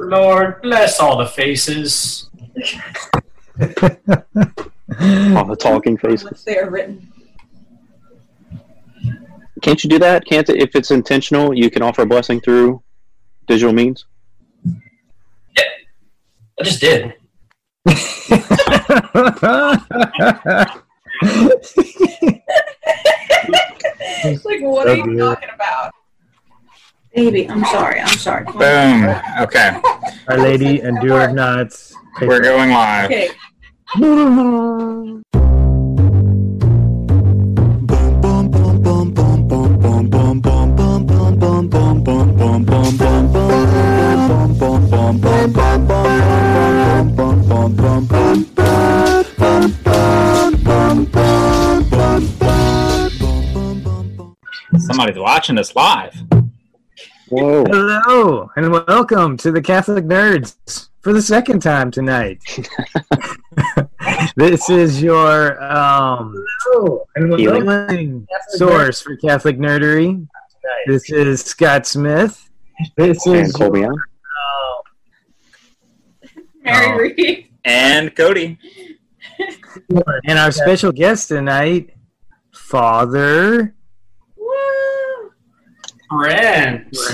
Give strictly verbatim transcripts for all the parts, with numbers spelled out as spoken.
Lord, bless all the faces. All the talking faces. Once they are written. Can't you do that? Can't it, if it's intentional, you can offer a blessing through digital means? Yeah. I just did. Like, what are you talking about? Baby, I'm sorry, I'm sorry. Come Boom. On. Okay. Our Lady, endure not. We're going live. Okay. Somebody's watching us live. Whoa. Hello, and welcome to the Catholic Nerds for the second time tonight. This is your um, and source for Catholic nerdery. This is Scott Smith. This and is Colby. Your, uh, Mary Reed. And Cody. And our special guest tonight, Father Brent. You're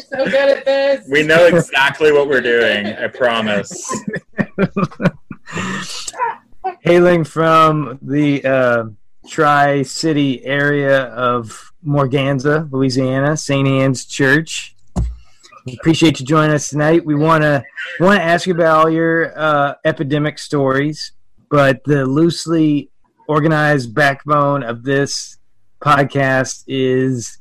so good at this. We know exactly what we're doing, I promise. Hailing from the uh, Tri-City area of Morganza, Louisiana, Saint Anne's Church. We appreciate you joining us tonight. We want to want to ask you about all your uh, epidemic stories, but the loosely organized backbone of this podcast is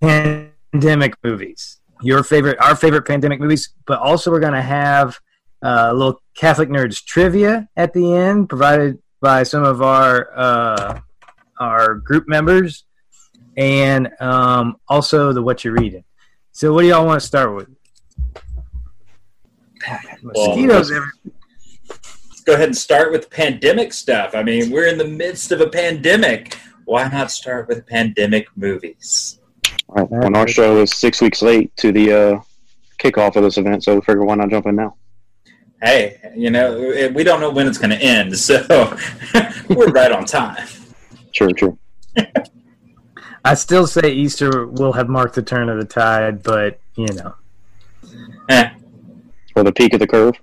pandemic movies. Your favorite, our favorite pandemic movies, but also we're going to have uh, a little Catholic Nerds trivia at the end, provided by some of our uh, our group members, and um, also the What You're Reading. So, what do y'all want to start with? Well, mosquitoes. Let's, let's go ahead and start with pandemic stuff. I mean, we're in the midst of a pandemic. Why not start with pandemic movies? All right. And our show is six weeks late to the uh, kickoff of this event, so we figure why not jump in now? Hey, you know, we don't know when it's going to end, so we're right on time. True, true. I still say Easter will have marked the turn of the tide, but, you know. Eh. Or the peak of the curve?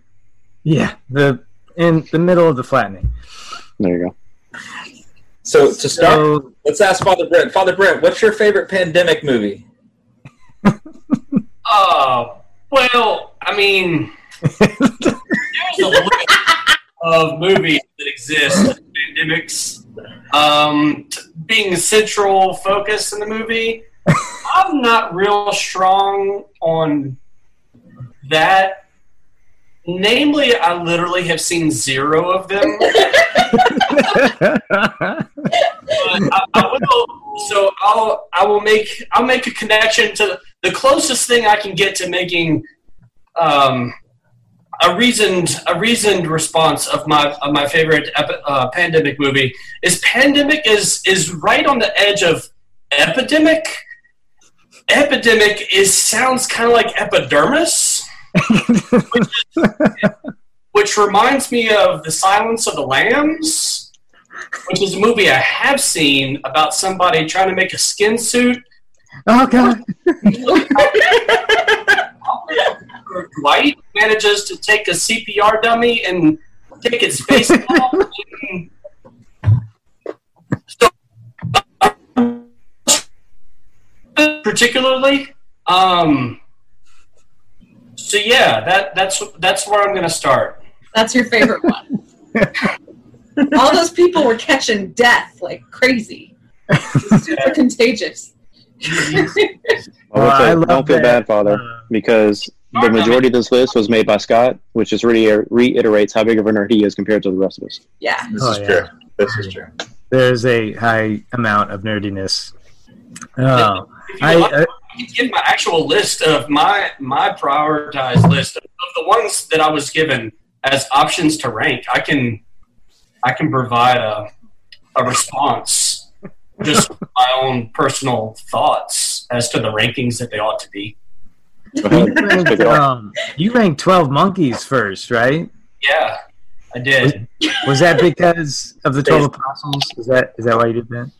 Yeah, the in the middle of the flattening. There you go. So, to start, so, let's ask Father Brent. Father Brent, what's your favorite pandemic movie? Oh, well, I mean, there's a list of movies that exist in pandemics. Um, being central focus in the movie, I'm not real strong on that. Namely, I literally have seen zero of them. uh, I, I will, so I'll I will make I'll make a connection to the closest thing I can get to making um, a reasoned a reasoned response of my of my favorite epi, uh, pandemic movie is pandemic is is right on the edge of epidemic. Epidemic is sounds kind of like epidermis. which is, Which reminds me of The Silence of the Lambs, which is a movie I have seen about somebody trying to make a skin suit. Oh, God. Dwight manages to take a C P R dummy and take its face off. And so, particularly, um, so yeah, that, that's that's where I'm going to start. That's your favorite one. All those people were catching death like crazy. Super contagious. Well, I don't that. feel bad, Father, because the majority of this list was made by Scott, which just re- reiterates how big of a nerd he is compared to the rest of us. Yeah. This oh, is yeah. true. This is true. There's a high amount of nerdiness. Oh, I... Like, I in my actual list of my my prioritized list of, of the ones that I was given as options to rank, I can I can provide a a response just my own personal thoughts. as, as to the rankings that they ought to be. You ranked, um, you ranked twelve Monkeys first, right? Yeah, I did. Was, was that because of the twelve Apostles? Is that is that why you did that?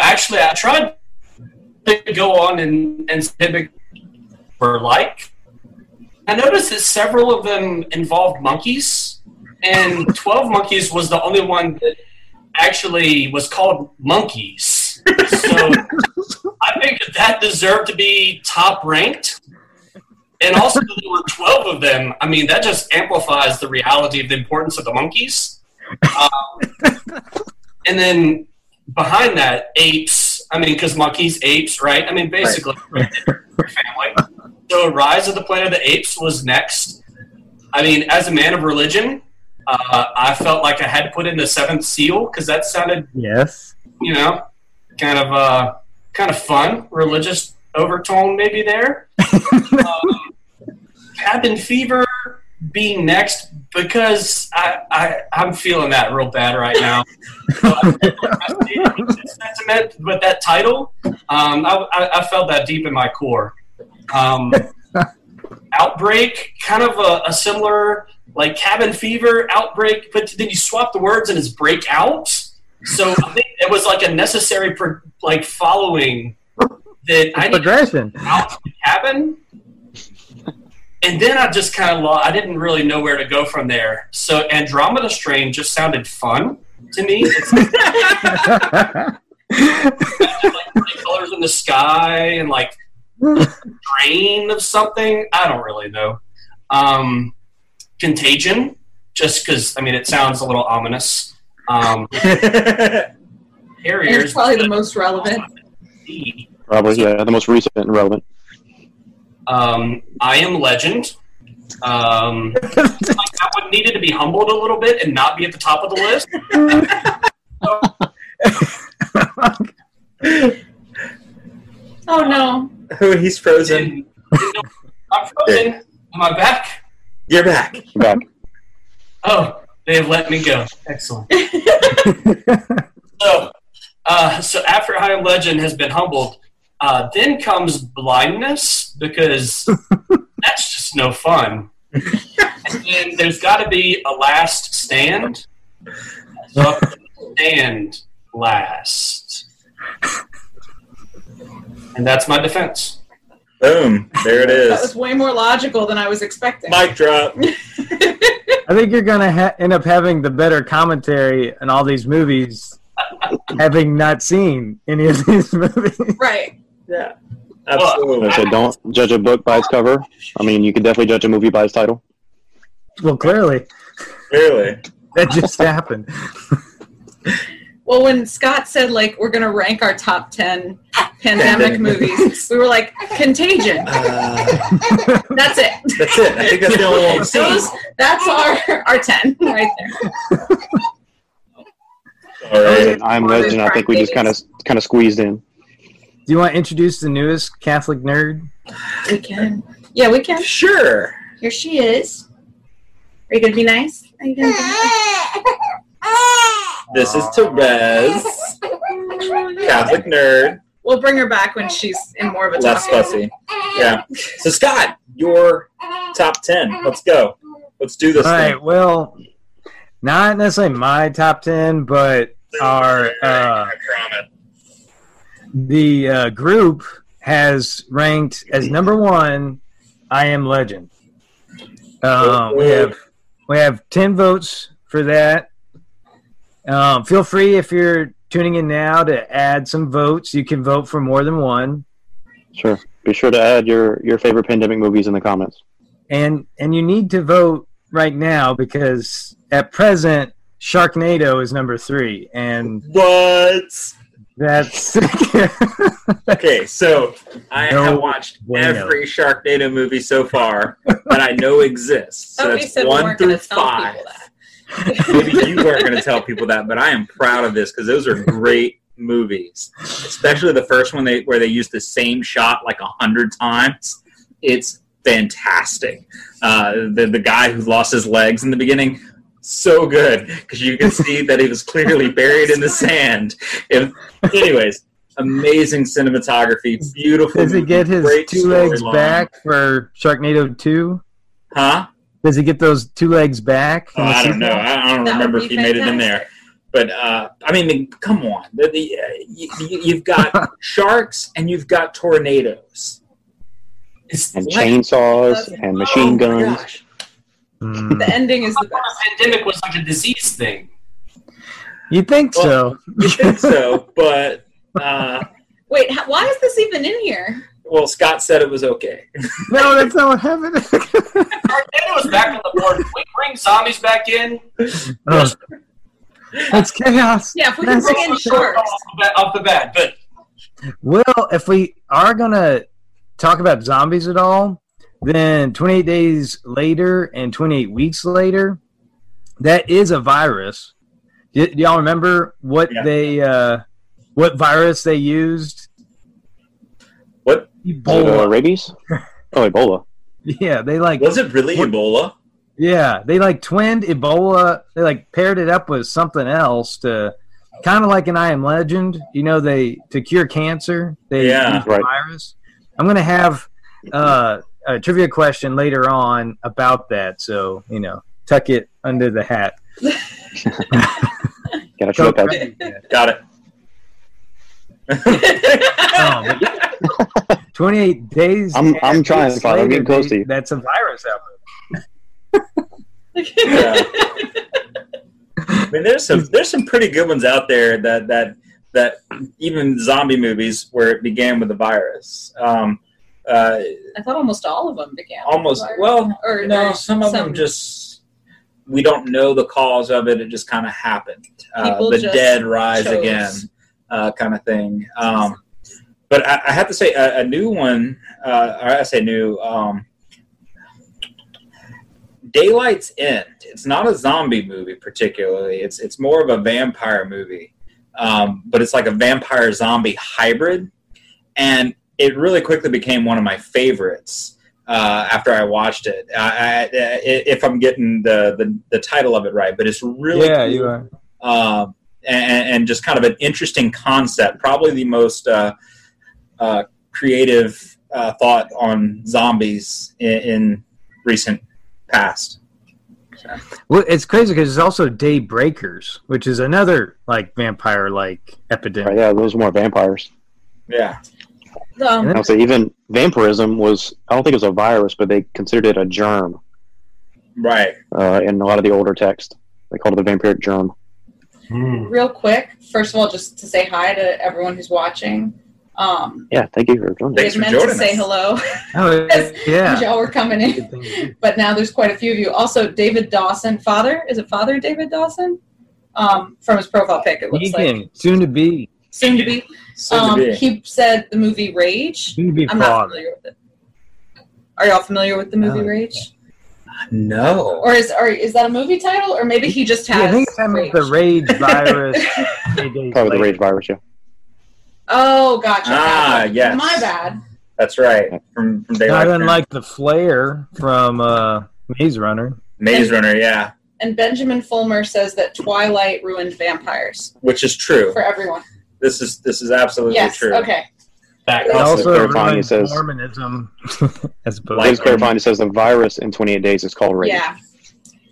Actually, I tried to go on and and specific for like. I noticed that several of them involved monkeys, and twelve Monkeys was the only one that actually was called Monkeys. So I figured that deserved to be top ranked. And also there were twelve of them. I mean, that just amplifies the reality of the importance of the monkeys. Um, and then behind that, apes. I mean, because monkeys, apes, right? I mean, basically, right. Family. So Rise of the Planet of the Apes was next. I mean, as a man of religion, uh, I felt like I had to put in The Seventh Seal because that sounded, yes, you know, kind of uh, kind of fun, religious overtone maybe there. um, Cabin Fever being next because I, I, I'm feeling that real bad right now. So I sentiment with that title, um, I, I, I felt that deep in my core. Um, Outbreak, kind of a, a similar, like Cabin Fever, Outbreak, but then you swap the words and it's Breakout. So I think it was like a necessary pro, like following that I needed progression out of the cabin. And then I just kind of lost, I didn't really know where to go from there. So Andromeda Strain just sounded fun to me. It's like, like colors in the sky and like drain of something. I don't really know. Um, Contagion, just because, I mean, it sounds a little ominous. Um, Carriers. It's probably the most relevant. Probably, yeah, the most recent and relevant. Um, I Am Legend. Um, that one needed to be humbled a little bit and not be at the top of the list. Oh, no. Oh, he's frozen. I'm frozen. Hey. Am I back? You're back. You're back. Oh, they have let me go. Excellent. so, uh, so after I Am Legend has been humbled, Uh, then comes blindness, because that's just no fun. And then there's got to be a last stand. So stand last. And that's my defense. Boom. There it is. That was way more logical than I was expecting. Mic drop. I think you're going to ha- end up having the better commentary in all these movies, having not seen any of these movies. Right. Yeah, absolutely. So don't judge a book by its cover. I mean, you can definitely judge a movie by its title. Well, clearly. Clearly. That just happened. Well, when Scott said, like, we're going to rank our top ten pandemic movies, we were like, Contagion. Uh, that's it. That's it. I think that's the only one. Those, that's our, our ten right there. All right. I'm Legend. I think we just kind of kind of squeezed in. Do you want to introduce the newest Catholic nerd? We can. Yeah, we can. Sure. Here she is. Are you going to be nice? Are you going to be nice? This is Therese, Catholic nerd. We'll bring her back when she's in more of a less fussy. Yeah. So, Scott, your top ten. Let's go. Let's do this. All right. Thing. Well, not necessarily my top ten, but our. Uh, The uh, group has ranked as number one, I Am Legend. Um, we have we have ten votes for that. Um, feel free, if you're tuning in now, to add some votes. You can vote for more than one. Sure. Be sure to add your, your favorite pandemic movies in the comments. And and you need to vote right now because at present, Sharknado is number three. And what? That's okay. So I no have watched every Sharknado movie so far that I know exists. So that's one we through five. Maybe you weren't going to tell people that, but I am proud of this because those are great movies, especially the first one they where they used the same shot like a hundred times. It's fantastic. Uh, the the guy who lost his legs in the beginning. So good, because you can see that he was clearly buried in the sand. If, anyways, Amazing cinematography, beautiful. Does he get his two legs long. back for Sharknado two? Huh? Does he get those two legs back? Oh, I don't know. I don't that remember if he fantastic. made it in there. But, uh, I mean, come on. The, the, uh, you, you've got sharks and you've got tornadoes. It's and like, chainsaws and, and machine oh guns. Mm. The ending is the best. The pandemic was like a disease thing. You think well, so. You think so, but... Uh, Wait, why is this even in here? Well, Scott said it was okay. No, that's not what happened. Tornado was back on the board. Can we bring zombies back in? Oh. That's chaos. Yeah, if we that's can bring in sharks. Off the bat, but... Well, if we are going to talk about zombies at all, then twenty-eight days later and twenty-eight weeks later, that is a virus. Do y- y'all remember what yeah. they... Uh, What virus they used? What? Ebola. Uh, rabies? Oh, Ebola. Yeah, they like... Was it really what, Ebola? Yeah, they like twinned Ebola. They like paired it up with something else to... Kind of like in I Am Legend, you know, they to cure cancer, they yeah, use the right. virus. I'm going to have uh, a trivia question later on about that, so, you know, tuck it under the hat. Got a show up. Got it. um, twenty-eight days. I'm I'm trying to find. I'm getting close to you. That's a virus out there. Yeah. I mean, there's some there's some pretty good ones out there that that that even zombie movies where it began with a virus. Um, uh, I thought almost all of them began. Almost with a virus. well, or no, some of some. them just we don't know the cause of it. It just kind of happened. Uh, the dead rise chose. again. Uh, kind of thing, um, but I, I have to say a, a new one. Uh, or I say new. Um, Daylight's End. It's not a zombie movie particularly. It's it's more of a vampire movie, um, but it's like a vampire zombie hybrid, and it really quickly became one of my favorites uh, after I watched it. I, I, if I'm getting the, the the title of it right, but it's really yeah, cool. you are. Uh, And, and just kind of an interesting concept, probably the most uh, uh, creative uh, thought on zombies in, in recent past. So. Well, it's crazy because it's also Daybreakers, which is another like vampire-like epidemic. Right, yeah, those are more vampires. Yeah. Um, I'll say even vampirism was, I don't think it was a virus, but they considered it a germ. Right. Uh, in a lot of the older text. They called it the vampiric germ. Mm. Real quick, first of all, just to say hi to everyone who's watching. Um, yeah, thank you for joining. Thanks for joining us. I meant to say hello. Oh, yeah. Y'all were coming in, but now there's quite a few of you. Also, David Dawson, father is it father David Dawson? Um, from his profile pic, it looks Vegan. like soon to be. Soon to be. Soon um, to be. He said the movie Rage. Soon to be I'm father. not familiar with it. Are y'all familiar with the movie no. Rage? No. Or is or is that a movie title? Or maybe he just has... Yeah, I think it's Rage. the Rage virus. Probably later. the Rage virus, yeah. Oh, gotcha. Ah, yes. My bad. That's right. From, from Not unlike the Flare from uh, Maze Runner. Maze and, Runner, yeah. And Benjamin Fulmer says that Twilight ruined vampires. Which is true. For everyone. This is this is absolutely yes, true. Yes, okay. Back and also, Claire says, Mormonism. As opposed Claire Bonney says the virus in twenty-eight days is called rage. Yeah.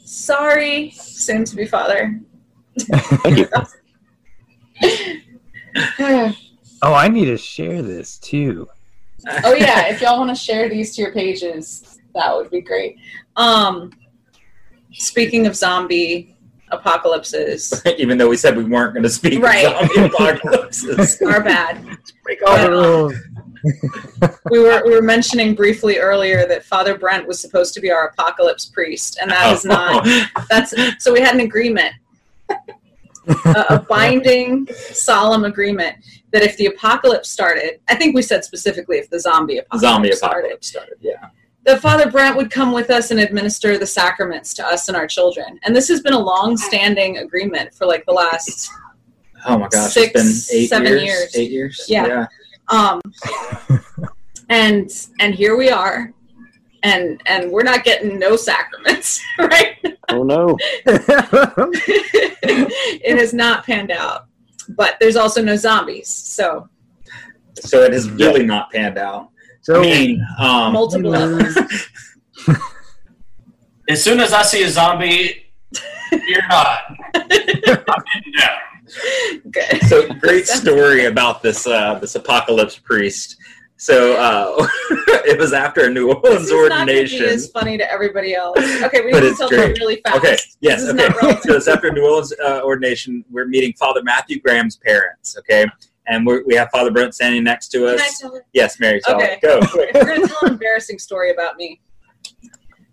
Sorry, soon to be father. Thank you. Oh, I need to share this too. Oh yeah, if y'all want to share these to your pages, that would be great. Um, speaking of zombie apocalypses, even though we said we weren't going to speak right. of zombie apocalypses, our bad. Break all the rules. We were we were mentioning briefly earlier that Father Brent was supposed to be our apocalypse priest, and that is not. That's so we had an agreement, a, a binding, solemn agreement that if the apocalypse started, I think we said specifically if the zombie apocalypse, zombie apocalypse started, started, yeah. that Father Brent would come with us and administer the sacraments to us and our children. And this has been a long-standing agreement for like the last oh my gosh, six, it's been eight seven years, years. Eight years, yeah. yeah. Um, and and here we are, and and we're not getting no sacraments, right? Oh no, it has not panned out. But there's also no zombies, so So it has really yeah. not panned out. So I mean, um, multiple. As soon as I see a zombie, you're not. I'm in there. Okay. So great story about this uh, this apocalypse priest. So uh, it was after a New Orleans ordination. This is funny to everybody else. Okay, we need to tell them really fast. Okay, yes, okay. So it's after a New Orleans uh, ordination. We're meeting Father Matthew Graham's parents, okay? And we're, we have Father Brent standing next to us. Can I tell him? Yes, Mary, tell okay. Go. We're going to tell an embarrassing story about me.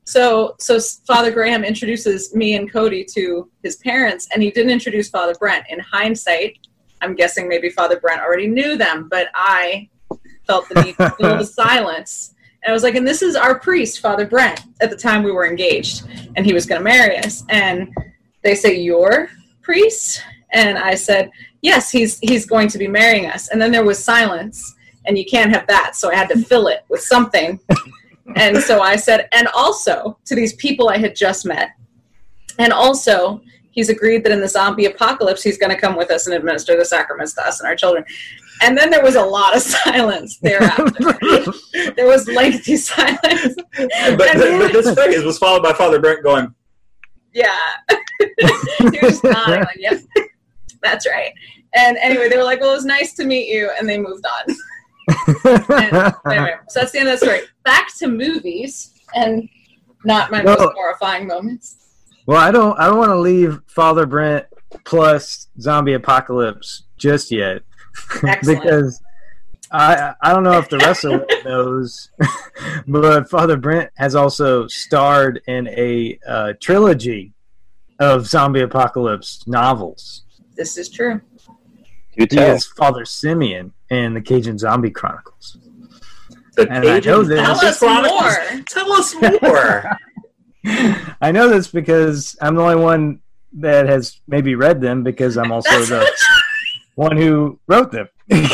So, so Father Graham introduces me and Cody to his parents, and he didn't introduce Father Brent. In hindsight, I'm guessing maybe Father Brent already knew them, but I felt the need to fill the silence. And I was like, and this is our priest, Father Brent. At the time we were engaged, and he was going to marry us. And they say, your priest? And I said, yes, he's he's going to be marrying us. And then there was silence, and you can't have that, so I had to fill it with something. And so I said, and also to these people I had just met, and also he's agreed that in the zombie apocalypse, he's going to come with us and administer the sacraments to us and our children. And then there was a lot of silence thereafter. There was lengthy silence. But, and, but, but this thing is, was followed by Father Brent going, yeah, he was nodding like, yep, that's right. And anyway, they were like, well, it was nice to meet you. And they moved on. And anyway, so that's the end of the story. Back to movies, and not my well, most horrifying moments. Well, I don't, I don't want to leave Father Brent plus zombie apocalypse just yet, because I, I don't know if the rest of it knows, but Father Brent has also starred in a uh, trilogy of zombie apocalypse novels. This is true. He is Father Simeon in The Cajun Zombie Chronicles. The Cajun Zombie Chronicles? Tell us more. I know this because I'm the only one that has maybe read them, because I'm also the one who wrote them. Didn't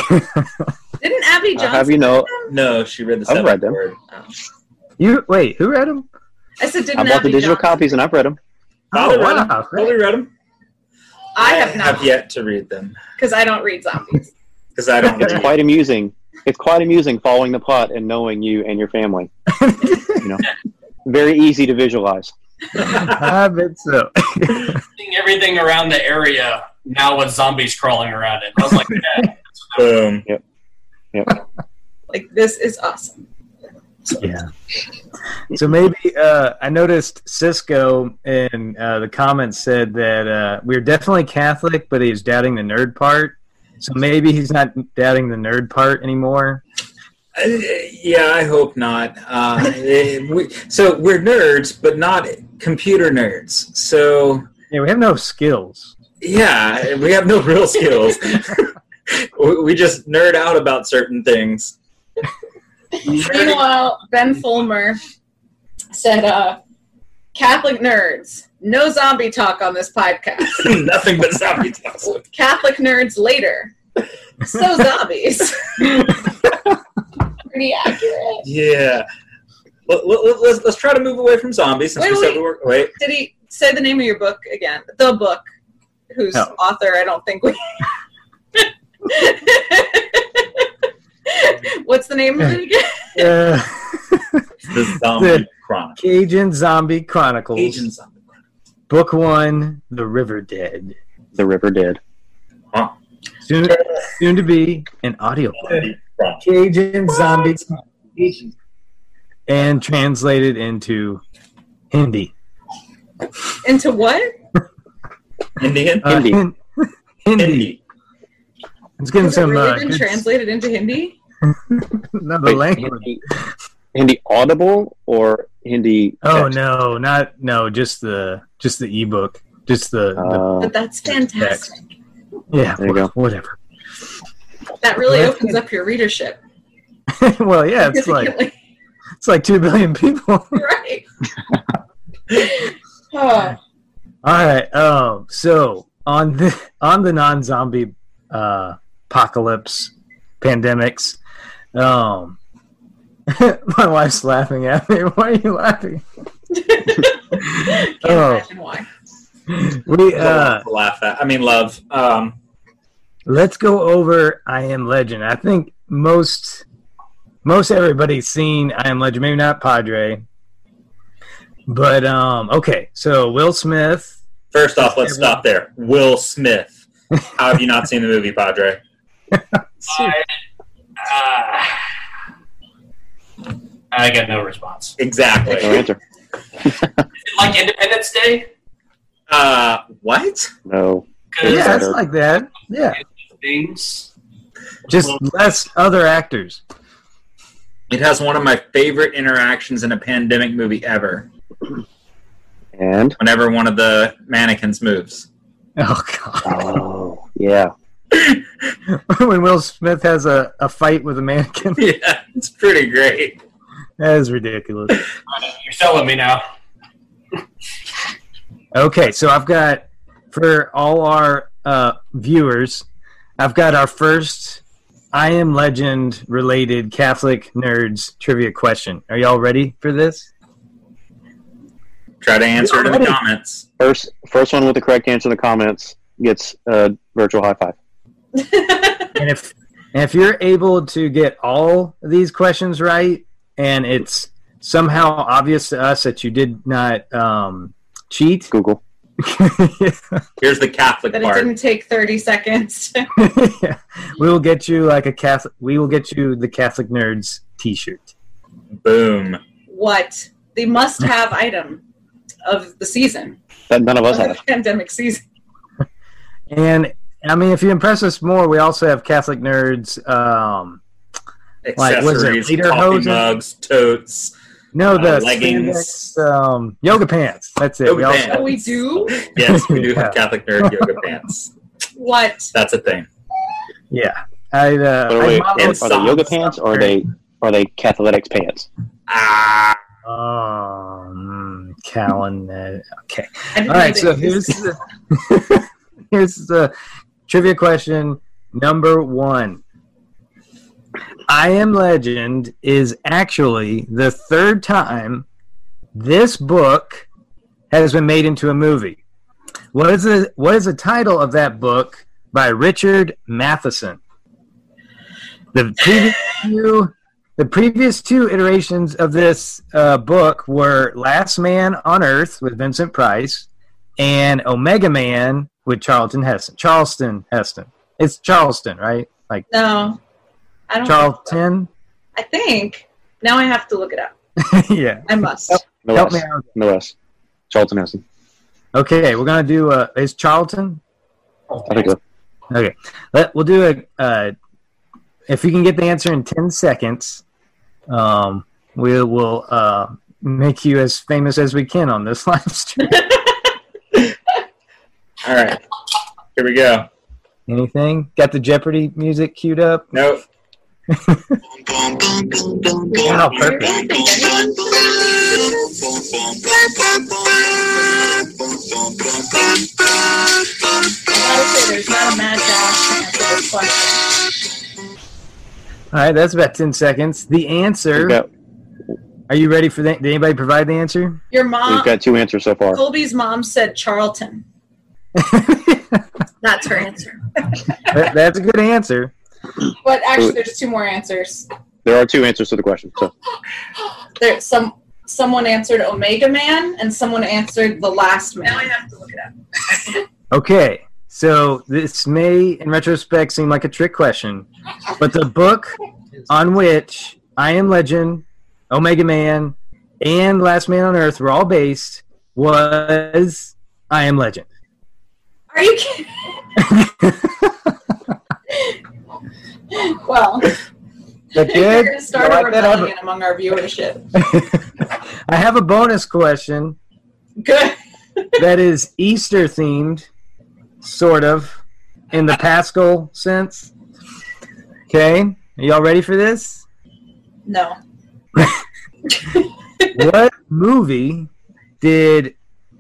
Abby Johnson uh, have you know? Them? No, she read the I've read them. Word. Oh. You, wait, who read them? I said, didn't I bought Abby the digital Johnson. Copies and I've read them. Oh, oh wow. Really read them? I have not. I have yet to read them. Because I don't read zombies. Because I don't. It's read. Quite amusing. It's quite amusing following the plot and knowing you and your family. You know, very easy to visualize. I bet so. Seeing everything around the area now with zombies crawling around it. I was like, yeah. Boom. Yep. Yep. Like, this is awesome. Yeah. So maybe uh, I noticed Cisco in uh, the comments said that uh, we're definitely Catholic, but he's doubting the nerd part. So maybe he's not doubting the nerd part anymore. Uh, yeah, I hope not. Uh, we, so we're nerds, but not computer nerds. So yeah, we have no skills. Yeah, we have no real skills. We just nerd out about certain things. Meanwhile, Ben Fulmer said, uh, Catholic nerds, no zombie talk on this podcast. Nothing but zombie talk. Catholic nerds later. So zombies. Pretty accurate. Yeah. Let, let, let's, let's try to move away from zombies. Since wait, we wait. Said we were, wait. Did he say the name of your book again? The book, whose no. author I don't think we... What's the name of it again? Uh, the Zombie the Chronicles. Cajun Zombie Chronicles. Cajun Zombie Chronicles. Book one, The River Dead. The River Dead. Huh. Soon, soon to be an audiobook. Cajun what? Zombie Chronicles. And translated into Hindi. Into what? Indian? Uh, Hindi. Hindi. Hindi. It's getting Has some. Has it really uh, been translated into Hindi? Not the language. Hindi, Hindi Audible or Hindi? Oh text? no, not no. Just the just the ebook. Just the. Uh, the but that's fantastic. Text. Yeah. There you go. Whatever. That really well, opens up your readership. Well, yeah, it's like it's like two billion people. Right. Oh. All right. Um. So on the on the non-zombie. Uh, apocalypse, pandemics. Um, my wife's laughing at me. Why are you laughing? Can't oh. imagine why. We uh, laugh at. I mean, love. Um, let's go over I Am Legend. I think most most everybody's seen I Am Legend, maybe not Padre. But um, okay, so Will Smith. First off, let's everyone... stop there. Will Smith. How have you not seen the movie Padre? I, uh, I got no response. Exactly. No answer. Is it like Independence Day? Uh, what? No. Yeah, it's like that. Yeah. Things. Just less other actors. It has one of my favorite interactions in a pandemic movie ever. And? Whenever one of the mannequins moves. Oh, God. Oh, yeah. When Will Smith has a, a fight with a mannequin. Yeah, it's pretty great. That is ridiculous. You're selling me now. Okay, so I've got, for all our uh, viewers, I've got our first I Am Legend-related Catholic Nerds trivia question. Are y'all ready for this? Try to answer it in the comments. First, first one with the correct answer in the comments gets a virtual high five. And if and if you're able to get all of these questions right, and it's somehow obvious to us that you did not um, cheat, Google. Yeah. Here's the Catholic part. But it part. didn't take thirty seconds. Yeah. We will get you like a Catholic. We will get you the Catholic Nerds T-shirt. Boom. What the must-have item of the season? That none of us have. The pandemic season. And. I mean, if you impress us more, we also have Catholic Nerds, um, like what's it, lederhosen, mugs, totes, no, the uh, leggings, spandex, um, yoga pants. That's it. Yoga we, pants. Also... Oh, we do. Yes, we do yeah. have Catholic Nerd yoga pants. What? That's a thing. Yeah. I, uh, wait, wait, I wait, are they yoga pants or are they are they Catholetics pants? Ah. Um, Callan. Uh, okay. All right. So here's the here's the. Trivia question number one. I Am Legend is actually the third time this book has been made into a movie. What is the, what is the title of that book by Richard Matheson? The previous two, the previous two iterations of this uh, book were Last Man on Earth with Vincent Price and Omega Man with Charlton Heston. Charleston Heston. It's Charleston, right? Like No. I don't Charlton? I think. Now I have to look it up. Yeah. I must. Help, no Help me out. No less. Charlton Heston. Okay, we're going to do uh is Charlton? I think so. Okay. Let we'll do a uh if you can get the answer in ten seconds, um we will uh make you as famous as we can on this live stream. All right, here we go. Anything? Got the Jeopardy music queued up? Nope. Wow, perfect. There's not a mad dash to answer this question. All right, that's about ten seconds. The answer. Got, are you ready for that? Did anybody provide the answer? Your mom. We've got two answers so far. Colby's mom said Charlton. That's her answer. that, that's a good answer. But actually, there's two more answers. There are two answers to the question. So, there, some someone answered Omega Man, and someone answered The Last Man. Now I have to look it up. Okay, so this may, in retrospect, seem like a trick question, but the book on which I Am Legend, Omega Man, and Last Man on Earth were all based was I Am Legend. Are you kidding? Well, we're going to start a rebellion among our viewership. I have a bonus question. Good. That is Easter themed, sort of, in the Paschal sense. Okay, are y'all ready for this? No. What movie did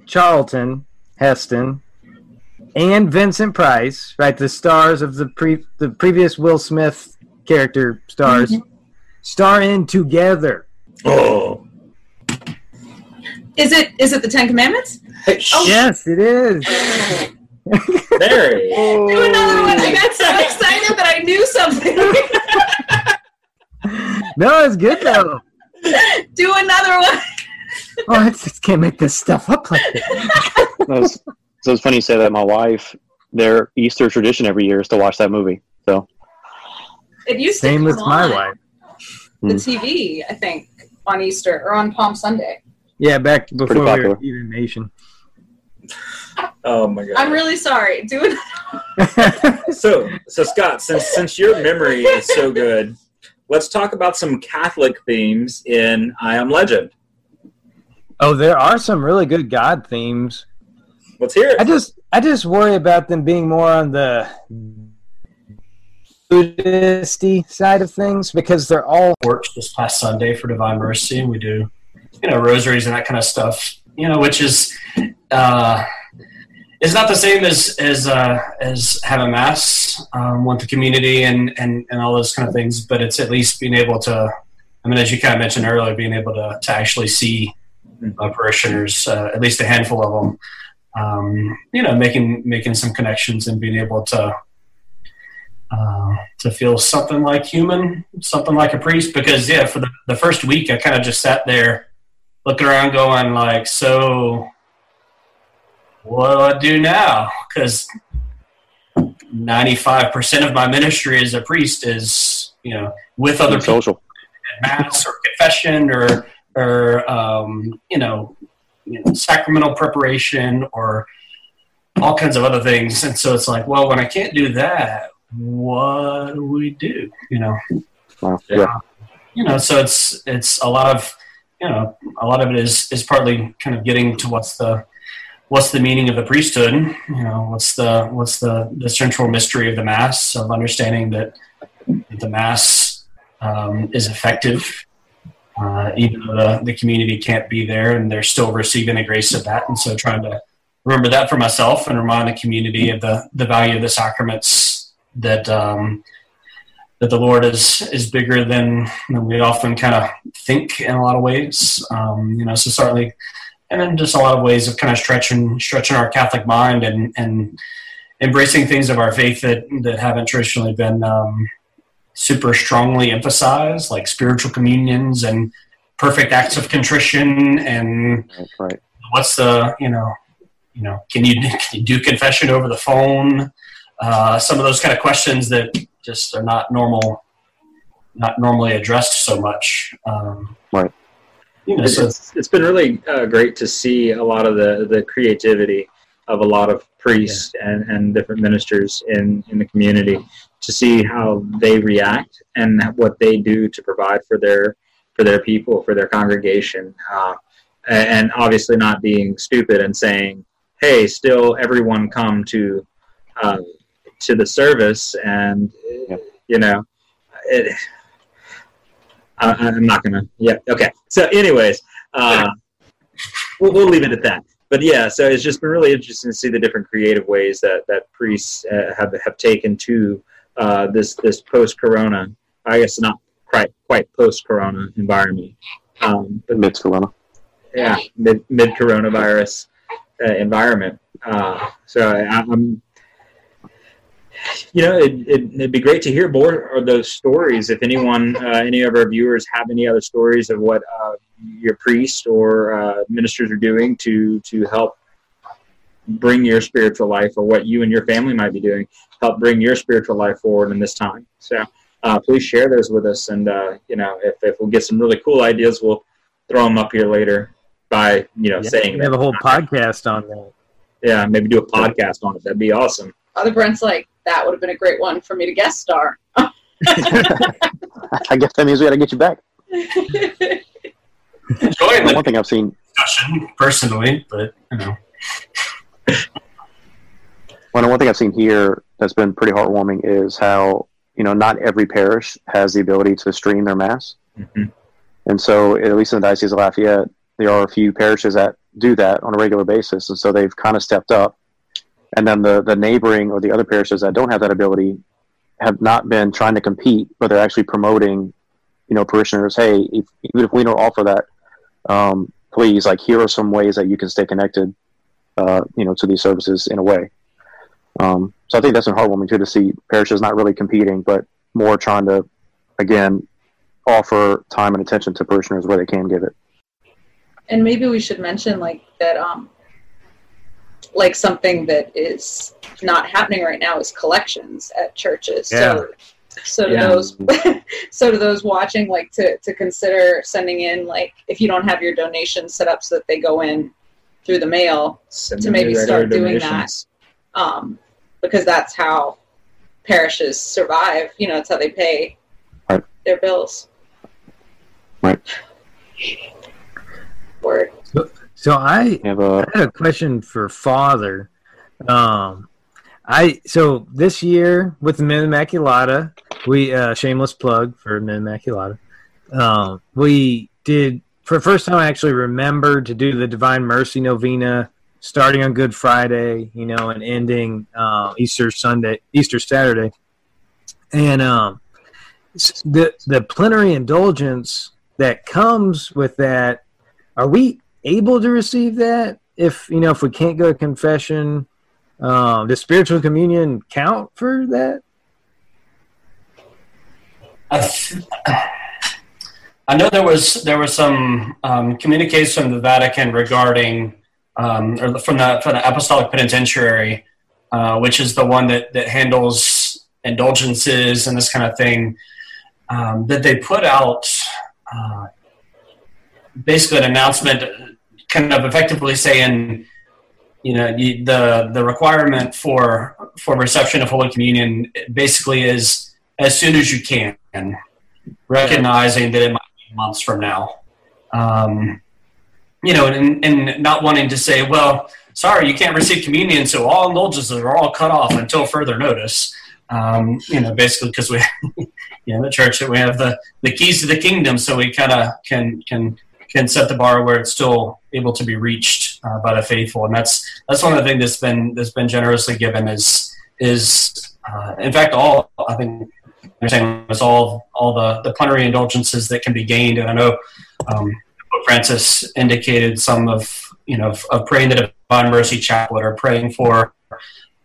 Charlton Heston and Vincent Price, right, the stars of the pre the previous Will Smith character stars, mm-hmm. star in together? Oh. Is it is it the Ten Commandments? Oh. Yes, it is. There it is. Oh. Do another one. I got so excited that I knew something. No, it's good though. Do another one. Oh, I just can't make this stuff up like that. was, so it's funny you say that. My wife, their Easter tradition every year is to watch that movie. So it used to same with my wife. The mm. T V, I think, on Easter or on Palm Sunday. Yeah, back before we were even nation. Oh my god! I'm really sorry. Do it. so, so Scott, since since your memory is so good, let's talk about some Catholic themes in I Am Legend. Oh, there are some really good God themes. Let's hear it. I just, I just worry about them being more on the Buddhisty side of things because they're all worked this past Sunday for Divine Mercy, and we do, you know, rosaries and that kind of stuff. You know, which is, uh, it's not the same as as uh, as having mass um, with the community and, and and all those kind of things. But it's at least being able to, I mean, as you kind of mentioned earlier, being able to to actually see uh, parishioners, uh, at least a handful of them. Um, you know, making making some connections and being able to uh, to feel something like human, something like a priest. Because yeah, for the, the first week, I kind of just sat there. Looking around going like, so what do I do now? Because ninety-five percent of my ministry as a priest is, you know, with other people social. At mass or confession or, or um, you know, you know, sacramental preparation or all kinds of other things. And so it's like, well, when I can't do that, what do we do? You know, wow. Yeah. You know, so it's, it's a lot of, you know, a lot of it is, is partly kind of getting to what's the what's the meaning of the priesthood. You know, what's the what's the, the central mystery of the Mass, of understanding that the Mass um, is effective, uh, even though the, the community can't be there and they're still receiving the grace of that. And so, trying to remember that for myself and remind the community of the, the value of the sacraments that. Um, that the Lord is, is bigger than, than we often kind of think in a lot of ways, um, you know, so certainly, and then just a lot of ways of kind of stretching, stretching our Catholic mind and, and embracing things of our faith that, that haven't traditionally been um, super strongly emphasized, like spiritual communions and perfect acts of contrition and that's right. What's the, you know, you know, can you, can you do confession over the phone? Uh, some of those kind of questions that, just are not normal, not normally addressed so much. Um, right. You know, it's, so it's, it's been really uh, great to see a lot of the, the creativity of a lot of priests yeah. and, and different ministers in, in the community to see how they react and what they do to provide for their for their people, for their congregation, uh, and obviously not being stupid and saying, "Hey, still everyone come to." Uh, to the service and yep. you know it, I, I'm not gonna yeah okay so anyways uh, we'll, we'll leave it at that but yeah so it's just been really interesting to see the different creative ways that, that priests uh, have have taken to uh, this this post-corona I guess not quite quite post-corona environment um, but mid-corona yeah mid, mid-coronavirus uh, environment uh, so I, I'm You know, it, it, it'd be great to hear more of those stories. If anyone, uh, any of our viewers have any other stories of what uh, your priest or uh, ministers are doing to, to help bring your spiritual life or what you and your family might be doing, help bring your spiritual life forward in this time. So uh, please share those with us. And, uh, you know, if, if we'll get some really cool ideas, we'll throw them up here later by, you know, yeah, saying we that. We have a whole podcast on that. Yeah, maybe do a podcast on it. That'd be awesome. Father Brent's like, that would have been a great one for me to guest star. I guess that means we got to get you back. Enjoying one thing I've seen discussion personally, but you know. One one thing I've seen here that's been pretty heartwarming is how you know not every parish has the ability to stream their mass, mm-hmm. and so at least in the Diocese of Lafayette, there are a few parishes that do that on a regular basis, and so they've kind of stepped up. And then the, the neighboring or the other parishes that don't have that ability have not been trying to compete, but they're actually promoting, you know, parishioners, hey, if, even if we don't offer that, um, please, like, here are some ways that you can stay connected, uh, you know, to these services in a way. Um, so I think that's been heartwarming, too, to see parishes not really competing, but more trying to, again, offer time and attention to parishioners where they can give it. And maybe we should mention like that, um, like something that is not happening right now is collections at churches. Yeah. So, so to yeah. those, so to those watching, like to, to consider sending in, like if you don't have your donations set up so that they go in through the mail, Send to maybe start doing donations. that. Um, because that's how parishes survive. You know, it's how they pay right. their bills. Right. Word. So, so I, I have a, I had a question for Father. Um, I so this year with Men Immaculata, we uh, shameless plug for Men Immaculata. Um, we did for the first time. I actually remembered to do the Divine Mercy Novena, starting on Good Friday, you know, and ending uh, Easter Sunday, Easter Saturday, and um, the the plenary indulgence that comes with that. Are we able to receive that if, you know, if we can't go to confession? Um, does spiritual communion count for that? I, th- I know there was there was some um, communication from the Vatican regarding, um, or from the, from the Apostolic Penitentiary, uh, which is the one that, that handles indulgences and this kind of thing, um, that they put out... Uh, basically an announcement kind of effectively saying, you know, the the requirement for for reception of Holy Communion basically is as soon as you can, recognizing that it might be months from now. Um, you know, and, and not wanting to say, well, sorry, you can't receive communion, so all indulgences are all cut off until further notice. Um, you know, basically because we, you know, the church, that we have the, the keys to the kingdom, so we kind of can can... can set the bar where it's still able to be reached uh, by the faithful, and that's that's one of the things that's been that's been generously given. Is is uh, in fact all I think they're saying is all all the, the plenary indulgences that can be gained. And I know um, Pope Francis indicated some of you know of, of praying the Divine Mercy Chaplet or praying for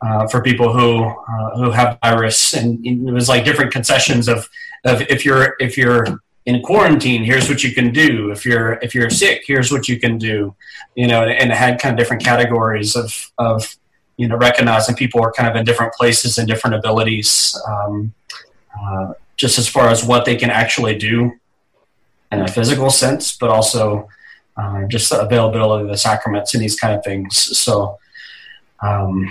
uh, for people who uh, who have virus, and it was like different concessions of of if you're if you're in quarantine, here's what you can do. If you're if you're sick, here's what you can do. You know, and it had kind of different categories of of you know recognizing people are kind of in different places and different abilities, um, uh, just as far as what they can actually do in a physical sense, but also uh, just the availability of the sacraments and these kind of things. So, um,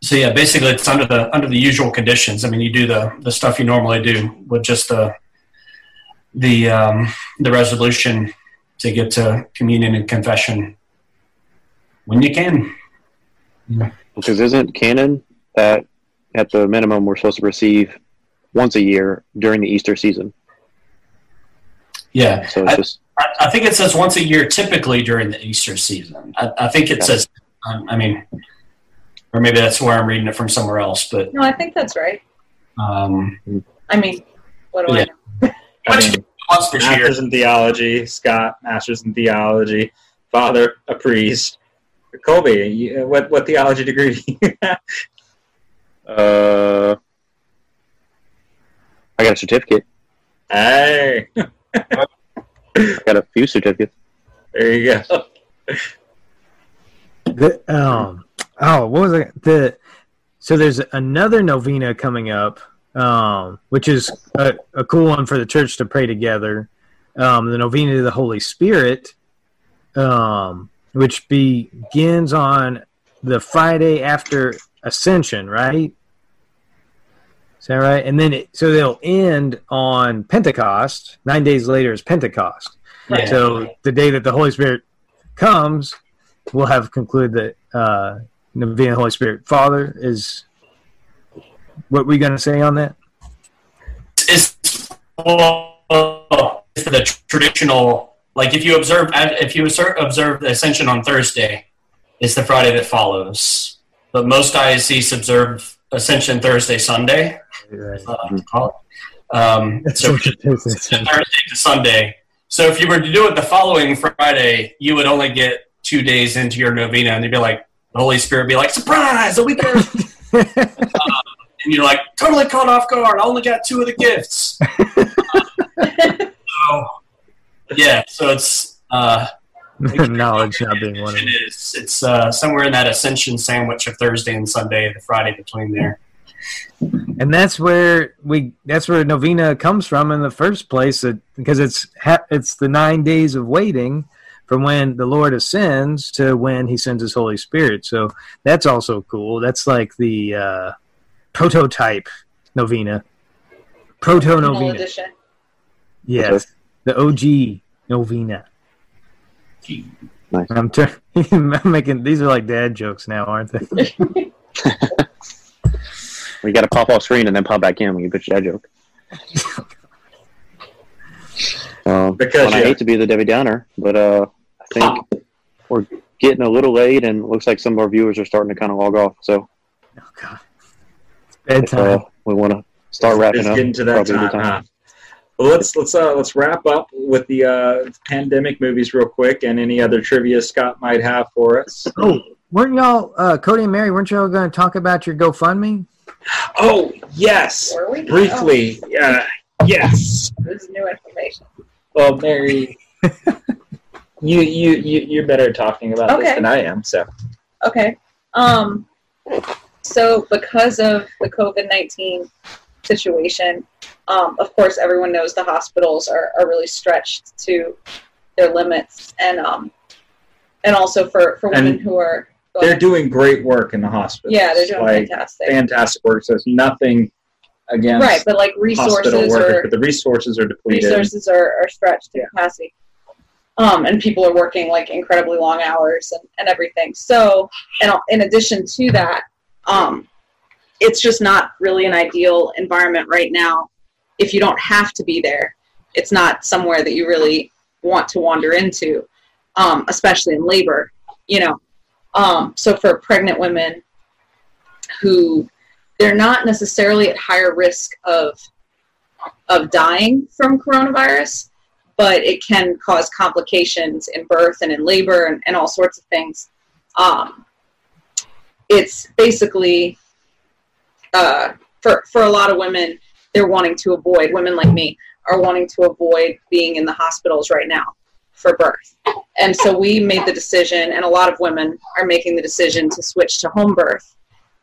so yeah, basically it's under the under the usual conditions. I mean, you do the the stuff you normally do with just the the um, the resolution to get to communion and confession when you can. Yeah. Because isn't canon that at the minimum we're supposed to receive once a year during the Easter season? Yeah. So it's I, just... I, I think it says once a year typically during the Easter season. I, I think it yeah. says, um, I mean, or maybe that's where I'm reading it from somewhere else. But no, I think that's right. Um, I mean, what do yeah. I know? I mean, masters in theology, Scott, masters in theology, Father, a priest. Colby, you, what what theology degree do you have? Uh, I got a certificate. Hey, I got a few certificates. There you go. The, um, oh, what was I, the? So there's another novena coming up. Um, which is a, a cool one for the church to pray together. Um, the Novena to the Holy Spirit, um, which begins on the Friday after Ascension, right? Is that right? And then, it, so they'll end on Pentecost. Nine days later is Pentecost. Yeah. So the day that the Holy Spirit comes, we'll have concluded that uh, Novena Holy Spirit Father is... What were you going to say on that? It's, well, it's the traditional, like if you observe if you observe the Ascension on Thursday, it's the Friday that follows. But most dioceses observe Ascension Thursday, Sunday. Right. Uh, um, so Thursday to Sunday. So if you were to do it the following Friday, you would only get two days into your novena, and you'd be like, the Holy Spirit would be like, surprise, a week early. uh, And you're like, totally caught off guard. I only got two of the gifts. uh, Yeah, so it's uh, knowledge not being one of them. It is. It's uh, somewhere in that Ascension sandwich of Thursday and Sunday, the Friday between there. And that's where we that's where Novena comes from in the first place, it, because it's it's the nine days of waiting from when the Lord ascends to when he sends his Holy Spirit. So that's also cool. That's like the uh, prototype Novena. Proto Novena. Yes. The O G Novena. Gee. Nice. I'm, ter- I'm making these are like dad jokes now, aren't they? We got to pop off screen and then pop back in when you pitch that joke. um, because yeah. I hate to be the Debbie Downer, but uh, I think pop. We're getting a little late, and it looks like some of our viewers are starting to kind of log off. So, oh god, it's bedtime. If, uh, we want to start it's, wrapping it's up. Getting to that time. time. Huh? Well, let's let's uh, let's wrap up with the uh, pandemic movies real quick, and any other trivia Scott might have for us. Oh, weren't y'all uh, Cody and Mary? Weren't y'all going to talk about your GoFundMe? Oh yes, briefly. Yeah, yes. This is new information. Well, Mary, you you you you're better at talking about okay. this than I am. So okay. Um. So because of the COVID nineteen situation, um, of course everyone knows the hospitals are, are really stretched to their limits, and um, and also for for women and- who are. They're doing great work in the hospital. Yeah, they're doing like, fantastic. Fantastic work. So it's nothing against right, but like resources hospital workers, are, but the resources are depleted. Resources are, are stretched to yeah. capacity. Um, and people are working like incredibly long hours and, and everything. So, and in addition to that, um, it's just not really an ideal environment right now. If you don't have to be there, it's not somewhere that you really want to wander into, um, especially in labor, you know. Um, so for pregnant women who they're not necessarily at higher risk of of dying from coronavirus, but it can cause complications in birth and in labor and, and all sorts of things. Um, it's basically, uh, for, for a lot of women, they're wanting to avoid, women like me are wanting to avoid being in the hospitals right now for birth. And so we made the decision, and a lot of women are making the decision to switch to home birth,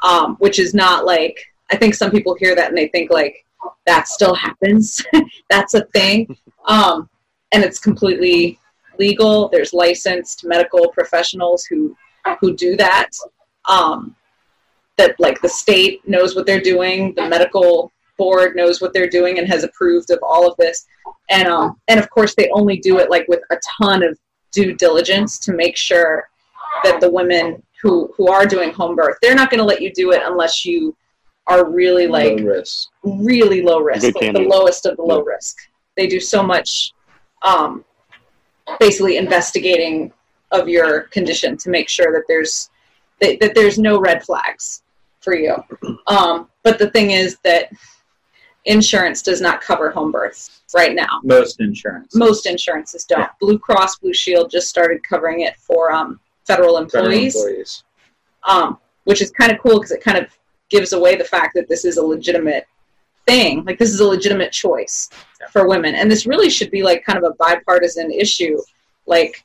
um, which is not like, I think some people hear that and they think like, that still happens. That's a thing. Um, and it's completely legal. There's licensed medical professionals who, who do that, um, that like the state knows what they're doing. The medical board knows what they're doing and has approved of all of this. And, um, and of course they only do it like with a ton of due diligence to make sure that the women who, who are doing home birth, they're not going to let you do it unless you are really like low risk. really low risk, like the lowest of the low yeah. risk. They do so much, um, basically investigating of your condition to make sure that there's, that, that there's no red flags for you. Um, but the thing is that insurance does not cover home births right now. Most insurance. Most insurances don't. Yeah. Blue Cross Blue Shield just started covering it for um, federal employees, federal employees. Um, which is kind of cool because it kind of gives away the fact that this is a legitimate thing. Like this is a legitimate choice yeah. for women, and this really should be like kind of a bipartisan issue, like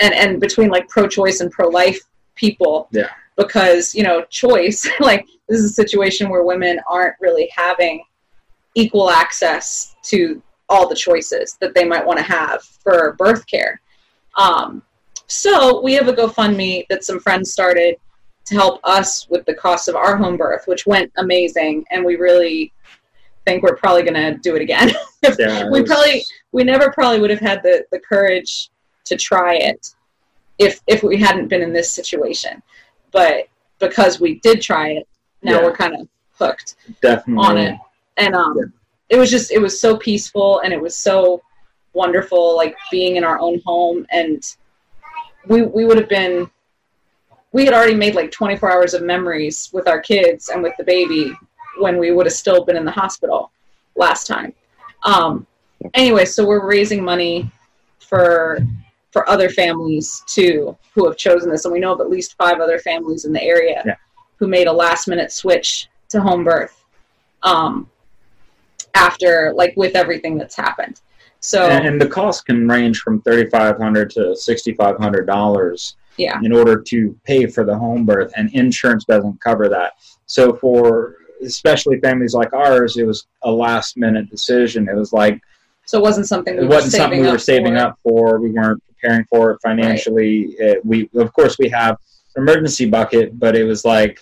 and and between like pro-choice and pro-life people. Yeah. Because you know, choice like this is a situation where women aren't really having equal access to all the choices that they might want to have for birth care. Um, so we have a GoFundMe that some friends started to help us with the cost of our home birth, which went amazing. And we really think we're probably going to do it again. yeah, we probably, we never probably would have had the, the courage to try it if, if we hadn't been in this situation, but because we did try it, now yeah. we're kind of hooked Definitely. on it. And um, yeah. it was just, it was so peaceful and it was so wonderful, like being in our own home. And we we would have been, we had already made like twenty-four hours of memories with our kids and with the baby when we would have still been in the hospital last time. Um, anyway, so we're raising money for, for other families too, who have chosen this. And we know of at least five other families in the area yeah. who made a last minute switch to home birth. Um, after, like, with everything that's happened. So and, and the cost can range from thirty-five hundred dollars to sixty-five hundred dollars yeah. in order to pay for the home birth, and insurance doesn't cover that. So for especially families like ours, it was a last-minute decision. It was like, so it wasn't something we, it wasn't something we were saving up for. We weren't preparing for it financially. Right. It, we of course we have an emergency bucket, but it was like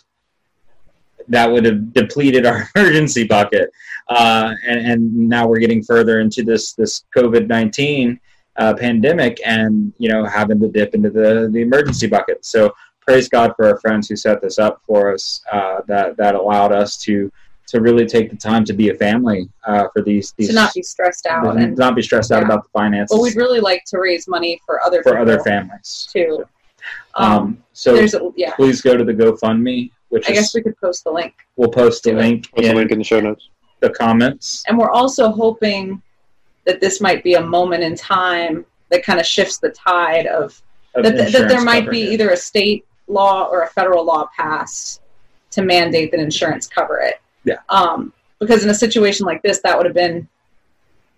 that would have depleted our emergency bucket. Uh, and, and now we're getting further into this this COVID nineteen uh, pandemic, and you know having to dip into the the emergency bucket. So praise God for our friends who set this up for us. Uh, that that allowed us to. to really take the time to be a family uh, for these, these... To not be stressed out. And, not be stressed yeah. out about the finances. Well, we'd really like to raise money for other For other families. Too. Um, um, so a, yeah. please go to the GoFundMe. Which I is, guess we could post the link. We'll post the link. Post the link in the show notes. The comments. And we're also hoping that this might be a moment in time that kind of shifts the tide of... of that, th- that there might be it. either a state law or a federal law passed to mandate that insurance cover it. Yeah. Um, because in a situation like this, that would have been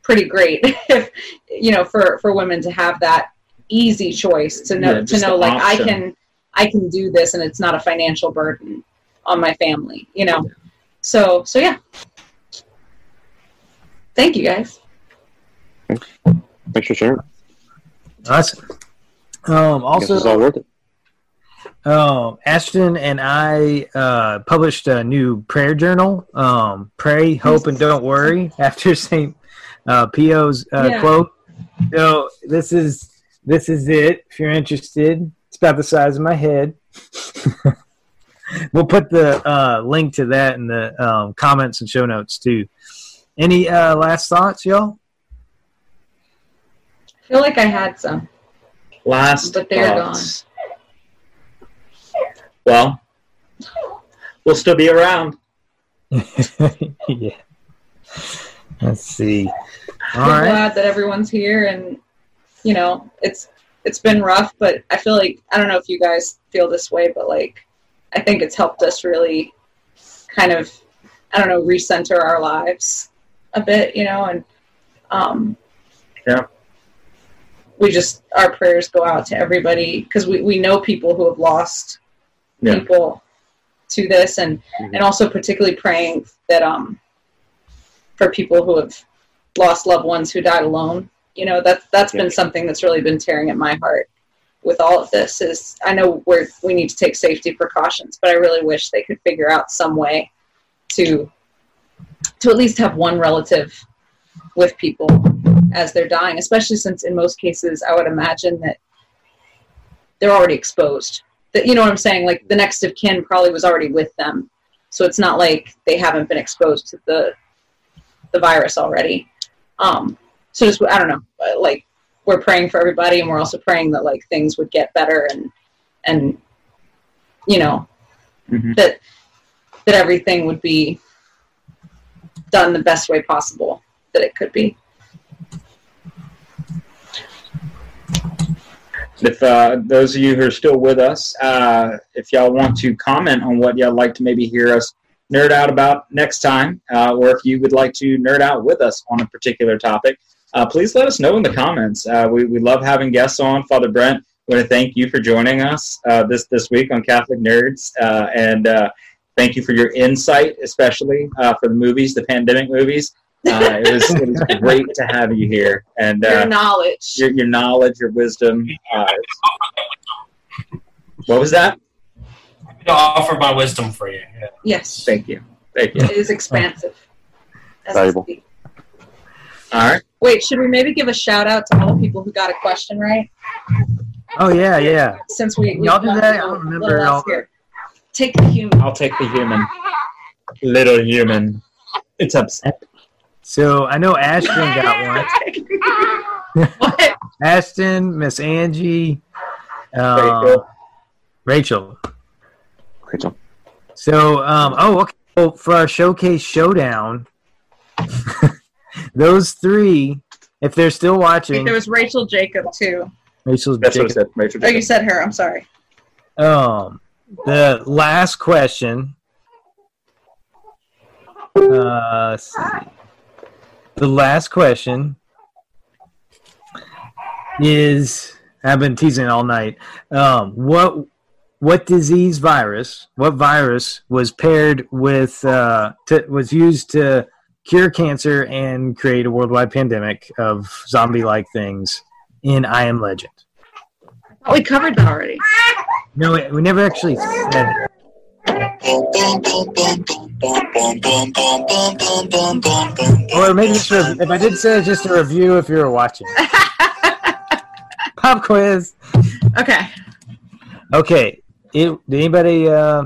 pretty great if, you know, for, for women to have that easy choice to know, yeah, to know like option. I can, I can do this and it's not a financial burden on my family, you know? Yeah. So, so yeah. Thank you guys. Thanks, Thanks for sharing. Awesome. Um, also, it's all worth it. Um, Ashton and I uh, published a new prayer journal, um, Pray, Hope, and Don't Worry, after Saint Uh, Pio's uh, yeah. quote. So this is this is it, if you're interested. It's about the size of my head. We'll put the uh, link to that in the um, comments and show notes, too. Any uh, last thoughts, y'all? I feel like I had some. Last But they're thoughts. Gone. Well, we'll still be around. Yeah. Let's see. All I'm right. glad that everyone's here, and you know, it's it's been rough, but I feel like I don't know if you guys feel this way, but like I think it's helped us really kind of I don't know recenter our lives a bit, you know, and um, yeah. We just our prayers go out to everybody because we we know people who have lost. Yeah. people to this and, mm-hmm. and also particularly praying that um for people who have lost loved ones who died alone, you know, that's that's yeah. been something that's really been tearing at my heart with all of this is I know we're we need to take safety precautions, but I really wish they could figure out some way to to at least have one relative with people as they're dying, especially since in most cases I would imagine that they're already exposed. That, you know what I'm saying? Like the next of kin probably was already with them. So it's not like they haven't been exposed to the the virus already. Um, so just, I don't know, like we're praying for everybody and we're also praying that like things would get better and, and you know, mm-hmm. that that everything would be done the best way possible that it could be. If uh, those of you who are still with us, uh, if y'all want to comment on what y'all like to maybe hear us nerd out about next time, uh, or if you would like to nerd out with us on a particular topic, uh, please let us know in the comments. Uh, we, we love having guests on. Father Brent, I want to thank you for joining us uh, this, this week on Catholic Nerds, uh, and uh, thank you for your insight, especially uh, for the movies, the pandemic movies. uh, it, was, it was great to have you here, and uh, your knowledge, your, your knowledge, your wisdom. Uh, what was that? I offer my wisdom for you. Yeah. Yes. Thank you. Thank you. It is expansive. That's valuable. All right. Wait, should we maybe give a shout out to all the people who got a question right? Oh yeah, yeah. Since we, we y'all do that, I don't remember. I'll... Take the human. I'll take the human. Little human. It's upset. So I know Ashton got one. What? Ashton, Miss Angie, um, Rachel. Rachel. Rachel. So, um, oh, okay. Well, for our showcase showdown, those three, if they're still watching, I think there was Rachel Jacob too. Rachel That's Jacob. What I said. Rachel Jacob. Oh, you said her. I'm sorry. Um, the last question. Uh, let's see. the last question is, I've been teasing all night, um, what what disease virus, what virus was paired with, uh, to, was used to cure cancer and create a worldwide pandemic of zombie-like things in I Am Legend? I thought we covered that already. No, we, we never actually said it. Or maybe it's re- if I did say it's just a review if you were watching. Pop quiz. Okay. Okay. It, did anybody uh,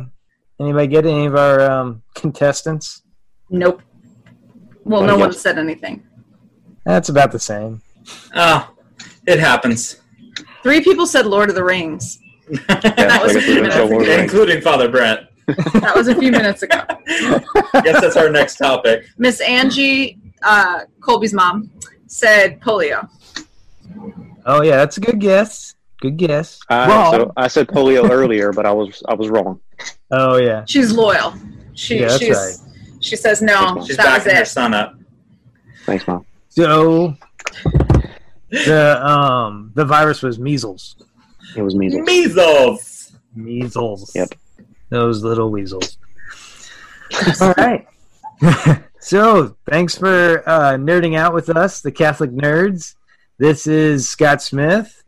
anybody get any of our um, contestants? Nope. Well, what no one said anything. That's about the same. Oh, it happens. Three people said Lord of the Rings. Yeah, that was like a few minutes ago. Including Father Brent. That was a few minutes ago. Yes, that's our next topic. Miss Angie, uh, Colby's mom, said polio. Oh yeah, that's a good guess. Good guess. Uh, wrong. So I said polio earlier, but I was I was wrong. Oh yeah. She's loyal. She yeah, that's she's right. She says no. Thanks, she's that backing was it. Her son up. Thanks, Mom. So the um the virus was measles. It was measles. Measles. Measles. Yep. Those little weasels. All right. So thanks for uh, nerding out with us, the Catholic Nerds. This is Scott Smith.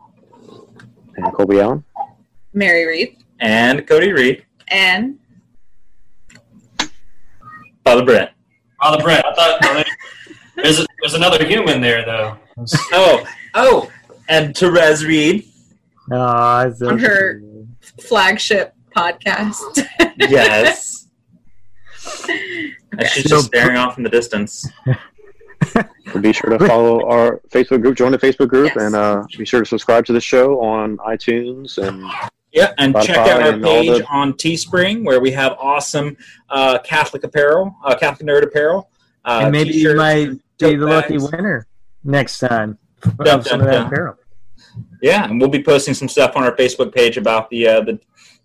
And Colby Allen. Mary Reed. And Cody Reed. And Father Brent. Father Brent. I thought there's a, there's another human there though. Oh, oh, and Therese Reed. Oh, I on her flagship podcast. Yes. Okay. And she's just staring off in the distance. Be sure to follow our Facebook group, join the Facebook group, yes. and uh, be sure to subscribe to the show on iTunes and yeah, and Spotify check out our page the... on Teespring where we have awesome uh, Catholic apparel, uh, Catholic nerd apparel. Uh, and maybe you might be the lucky winner next time of some of that apparel. Yeah, and we'll be posting some stuff on our Facebook page about the uh, the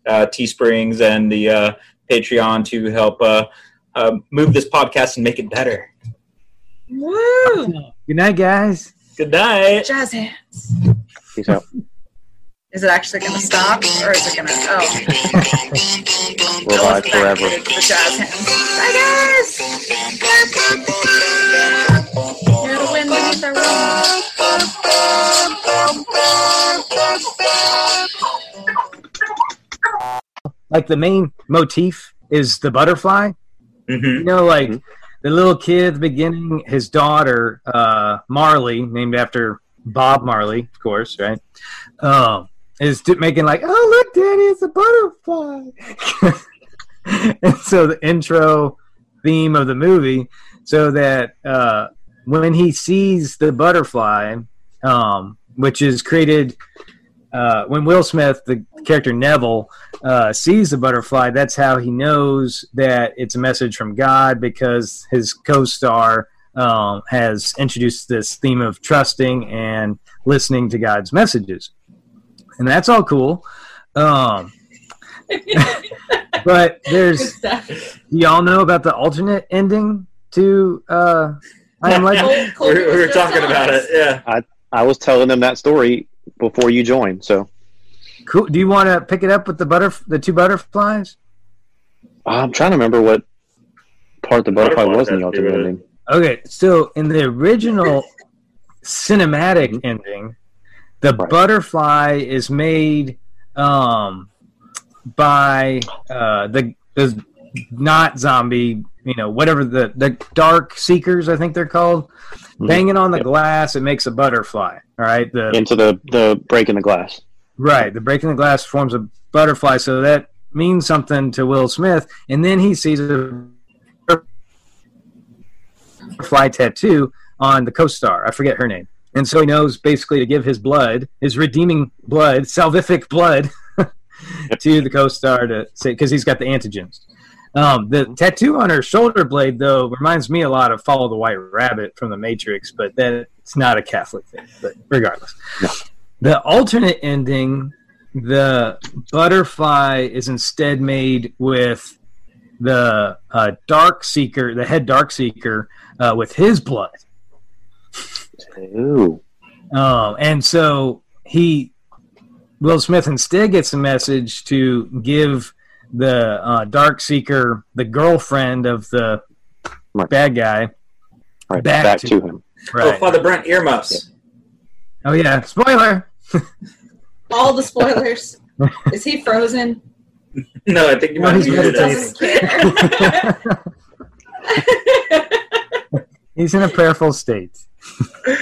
uh, Teesprings and the uh, Patreon to help uh, uh, move this podcast and make it better. Woo! Good night, guys. Good night. Jazz hands. Peace out. Is it actually going to stop, or is it going to? Oh. We're live forever. The jazz hands. Bye, guys. You're the wind beneath our wings. Like the main motif is the butterfly. Mm-hmm. You know, like. Mm-hmm. The little kid at the beginning, his daughter, uh, Marley, named after Bob Marley, of course, right, um, is making like, oh, look, Daddy, it's a butterfly. And so the intro theme of the movie, so that uh, when he sees the butterfly, um, which is created uh, when Will Smith, the character Neville, Uh, sees the butterfly, that's how he knows that it's a message from God, because his co-star um, has introduced this theme of trusting and listening to God's messages. And that's all cool. Um, but there's, y'all know about the alternate ending to uh, I Am Legend? We were, were talking about it, yeah. I, I was telling them that story before you joined, so. Cool. Do you want to pick it up with the butterf- the two butterflies? I'm trying to remember what part the butterfly, butterfly was in the alternate ending. Okay, so in the original cinematic ending, the right. butterfly is made um, by uh, the, the not zombie, you know, whatever the, the dark seekers, I think they're called. Mm-hmm. Banging on the yep. glass, it makes a butterfly. All right, the, into the, the break in the glass. Right, the breaking the glass forms a butterfly, so that means something to Will Smith. And then he sees a butterfly tattoo on the co-star. I forget her name. And so he knows basically to give his blood, his redeeming blood, salvific blood, to the co-star to say, because he's got the antigens. Um, the tattoo on her shoulder blade, though, reminds me a lot of Follow the White Rabbit from The Matrix, but that's not a Catholic thing, but regardless. No. The alternate ending, the butterfly is instead made with the uh, dark seeker, the head dark seeker, uh, with his blood. Ooh. Um, and so he, Will Smith instead gets a message to give the uh, Darkseeker, the girlfriend of the right. bad guy, right. back, back to, to him. Right. Oh, Father Brent, earmuffs. Yeah. Oh, yeah. Spoiler. All the spoilers. Is he frozen? No, I think you might be frozen. He's in a prayerful state.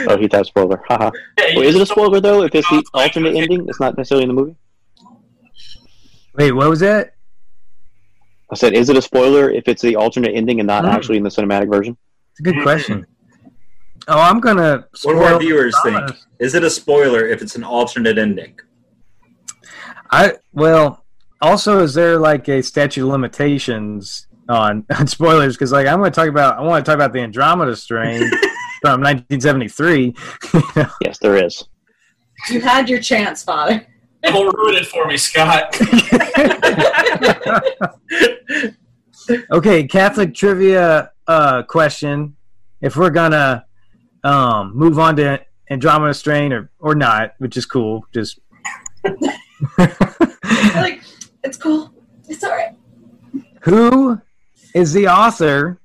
Oh, he does spoiler. Haha. Wait, is it a spoiler though? If it's the alternate ending, it's not necessarily in the movie. Wait, what was that? I said, is it a spoiler if it's the alternate ending and not oh. actually in the cinematic version? It's a good question. Oh, I'm gonna. What do our viewers think? Is it a spoiler if it's an alternate ending? I well. Also, is there like a statute of limitations on, on spoilers? Because like I'm going to talk about, I want to talk about the Andromeda Strain from nineteen seventy-three. Yes, there is. You had your chance, Father. Don't ruin it for me, Scott. Okay, Catholic trivia uh, question: if we're gonna um, move on to Andromeda Strain or or not, which is cool, just. Like, it's cool. It's all right. Who is the author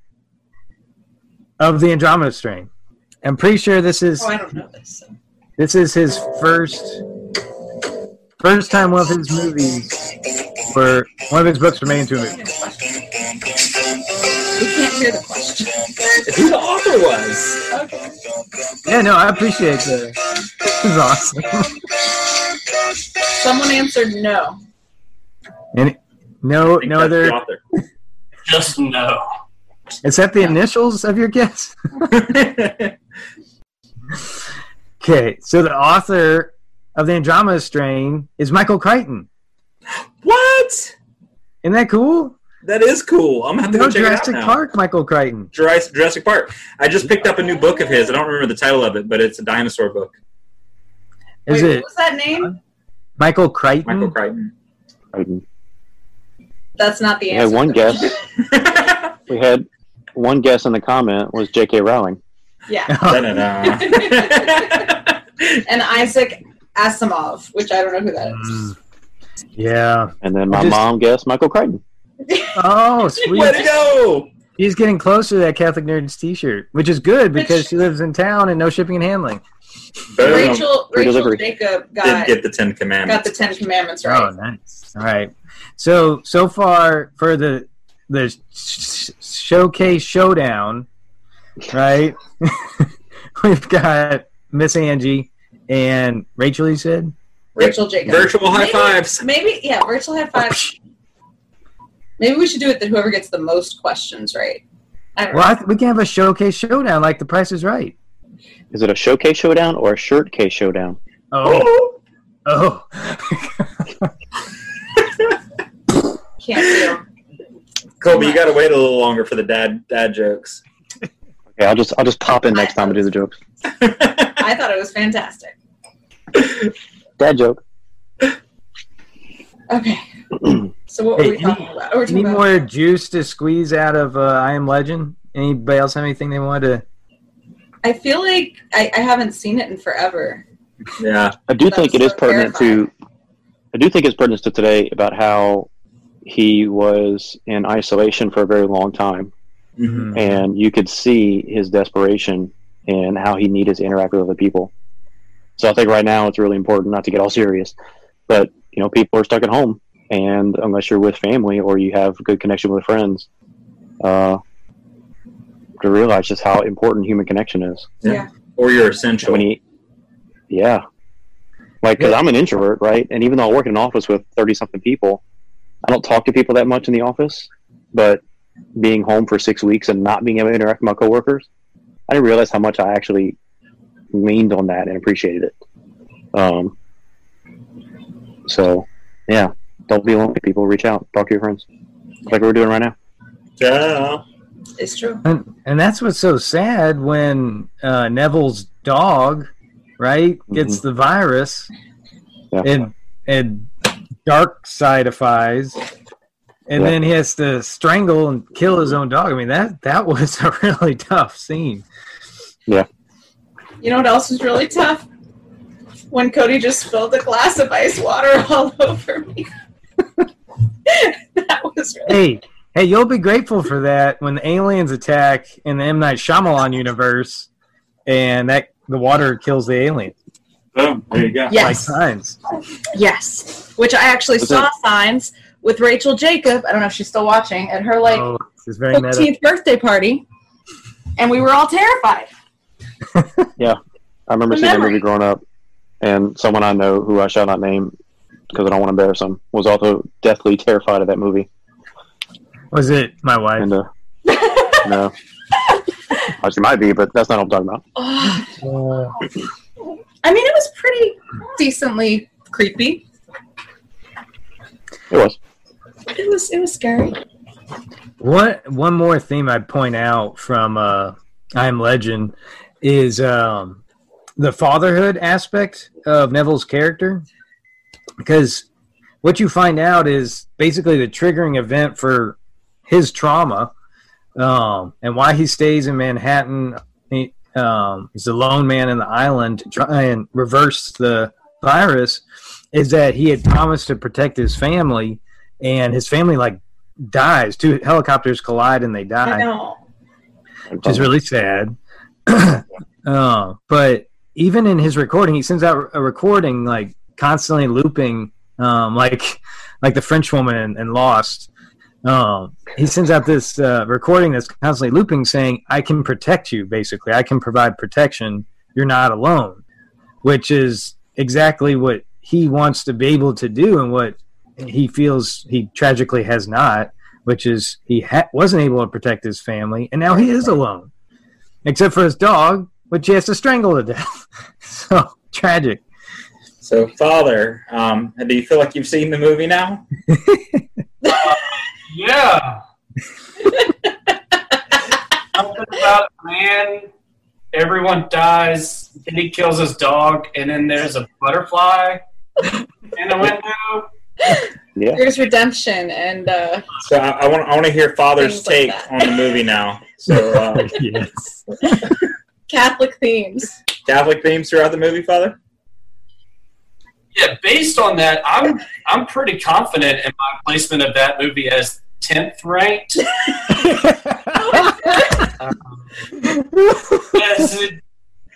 of The Andromeda Strain? I'm pretty sure this is... Oh, I don't know this. So. This is his first... First time one of his movies were... One of his books were made into a movie. We can't hear the question. It's who the author was. Okay. Yeah, no, I appreciate that. This is awesome. Someone answered no. And no, no other. Just no. Is that the yeah. initials of your guess? Okay, so the author of The Andromeda Strain is Michael Crichton. What? Isn't that cool? That is cool. I'm going to have to go check it out now. Jurassic Park, Michael Crichton. Jurassic Park. I just picked up a new book of his. I don't remember the title of it, but it's a dinosaur book. Is Wait, it? What was that name? Michael Crichton. Michael Crichton. Crichton. That's not the answer. We had one guess. We had one guess in the comment was J K Rowling. Yeah. And Isaac Asimov, which I don't know who that is. Yeah. And then my just... mom guessed Michael Crichton. Oh, sweet. Way to go! He's getting closer to that Catholic Nerds t-shirt, which is good because which... she lives in town and no shipping and handling. Boom. Rachel, Rachel Jacob got, did get the Ten Commandments. Got the Ten Commandments right. Oh, nice. All right. So so far for the the sh showcase showdown, right? We've got Miss Angie and Rachel. You said Rachel Jacob. Virtual high maybe, fives. Maybe yeah. Virtual high fives. Maybe we should do it that whoever gets the most questions right. I don't well, know. I th we can have a showcase showdown like The Price is Right. Is it a showcase showdown or a shirt case showdown? Oh. Oh. oh. Can't do. Colby, you gotta wait a little longer for the dad dad jokes. Okay, I'll just I'll just pop in next I time to do the jokes. I thought it was fantastic. Dad joke. Okay. So what hey, were we talking any, about? We're talking any about more juice to squeeze out of uh, I Am Legend? Anybody else have anything they wanted to? I feel like I, I haven't seen it in forever. Yeah, I do think so it is pertinent terrifying. to. I do think it's pertinent to today about how he was in isolation for a very long time, mm-hmm. and you could see his desperation and how he needed to interact with other people. So I think right now it's really important not to get all serious, but you know people are stuck at home, and unless you're with family or you have a good connection with friends. Uh, to realize just how important human connection is. Yeah. Or you're essential. When you, yeah. Like, because yeah. I'm an introvert, right? And even though I work in an office with thirty-something people, I don't talk to people that much in the office, but being home for six weeks and not being able to interact with my coworkers, I didn't realize how much I actually leaned on that and appreciated it. Um, so, yeah. Don't be lonely, people. Reach out. Talk to your friends. Like we're doing right now. Yeah. It's true. And, and that's what's so sad when uh, Neville's dog, right, gets mm-hmm. the virus yeah. and, and dark-sidifies, and yeah. then he has to strangle and kill his own dog. I mean, that, that was a really tough scene. Yeah. You know what else was really tough? When Cody just spilled a glass of ice water all over me. That was really... Hey, hey, you'll be grateful for that when the aliens attack in the M. Night Shyamalan universe and that the water kills the aliens. Boom, there you go. Yes. Like Signs. Yes, which I actually What's saw that? Signs with Rachel Jacobs. I don't know if she's still watching, at her like oh, she's very fifteenth meta. birthday party, and we were all terrified. Yeah, I remember the seeing memory. that movie growing up, and someone I know who I shall not name because I don't want to embarrass him was also deathly terrified of that movie. Was it my wife? And, uh, no. She might be, but that's not what I'm talking about. Oh. I mean, it was pretty decently creepy. It was. It was. It was scary. What one more theme I'd point out from uh, I Am Legend is um, the fatherhood aspect of Neville's character, because what you find out is basically the triggering event for his trauma um, and why he stays in Manhattan. He, Um, he's the lone man in the island to try and reverse the virus, is that he had promised to protect his family, and his family like dies. Two helicopters collide and they die. I know. Which is really sad. uh, but even in his recording, he sends out a recording like constantly looping, um, like like the French woman in, in Lost. Um, he sends out this uh, recording that's constantly looping saying, I can protect you, basically. I can provide protection. You're not alone, which is exactly what he wants to be able to do and what he feels he tragically has not, which is he ha- wasn't able to protect his family, and now he is alone, except for his dog, which he has to strangle to death. So, tragic. So, Father, um, do you feel like you've seen the movie now? Yeah. Something about a man, everyone dies, then he kills his dog, and then there's a butterfly in the window. Yeah. There's redemption and uh so I, I want I want to hear Father's take like on the movie now. So uh, yes. Catholic themes. Catholic themes throughout the movie, Father? Yeah, based on that, I'm I'm pretty confident in my placement of that movie as tenth ranked. um, yes, it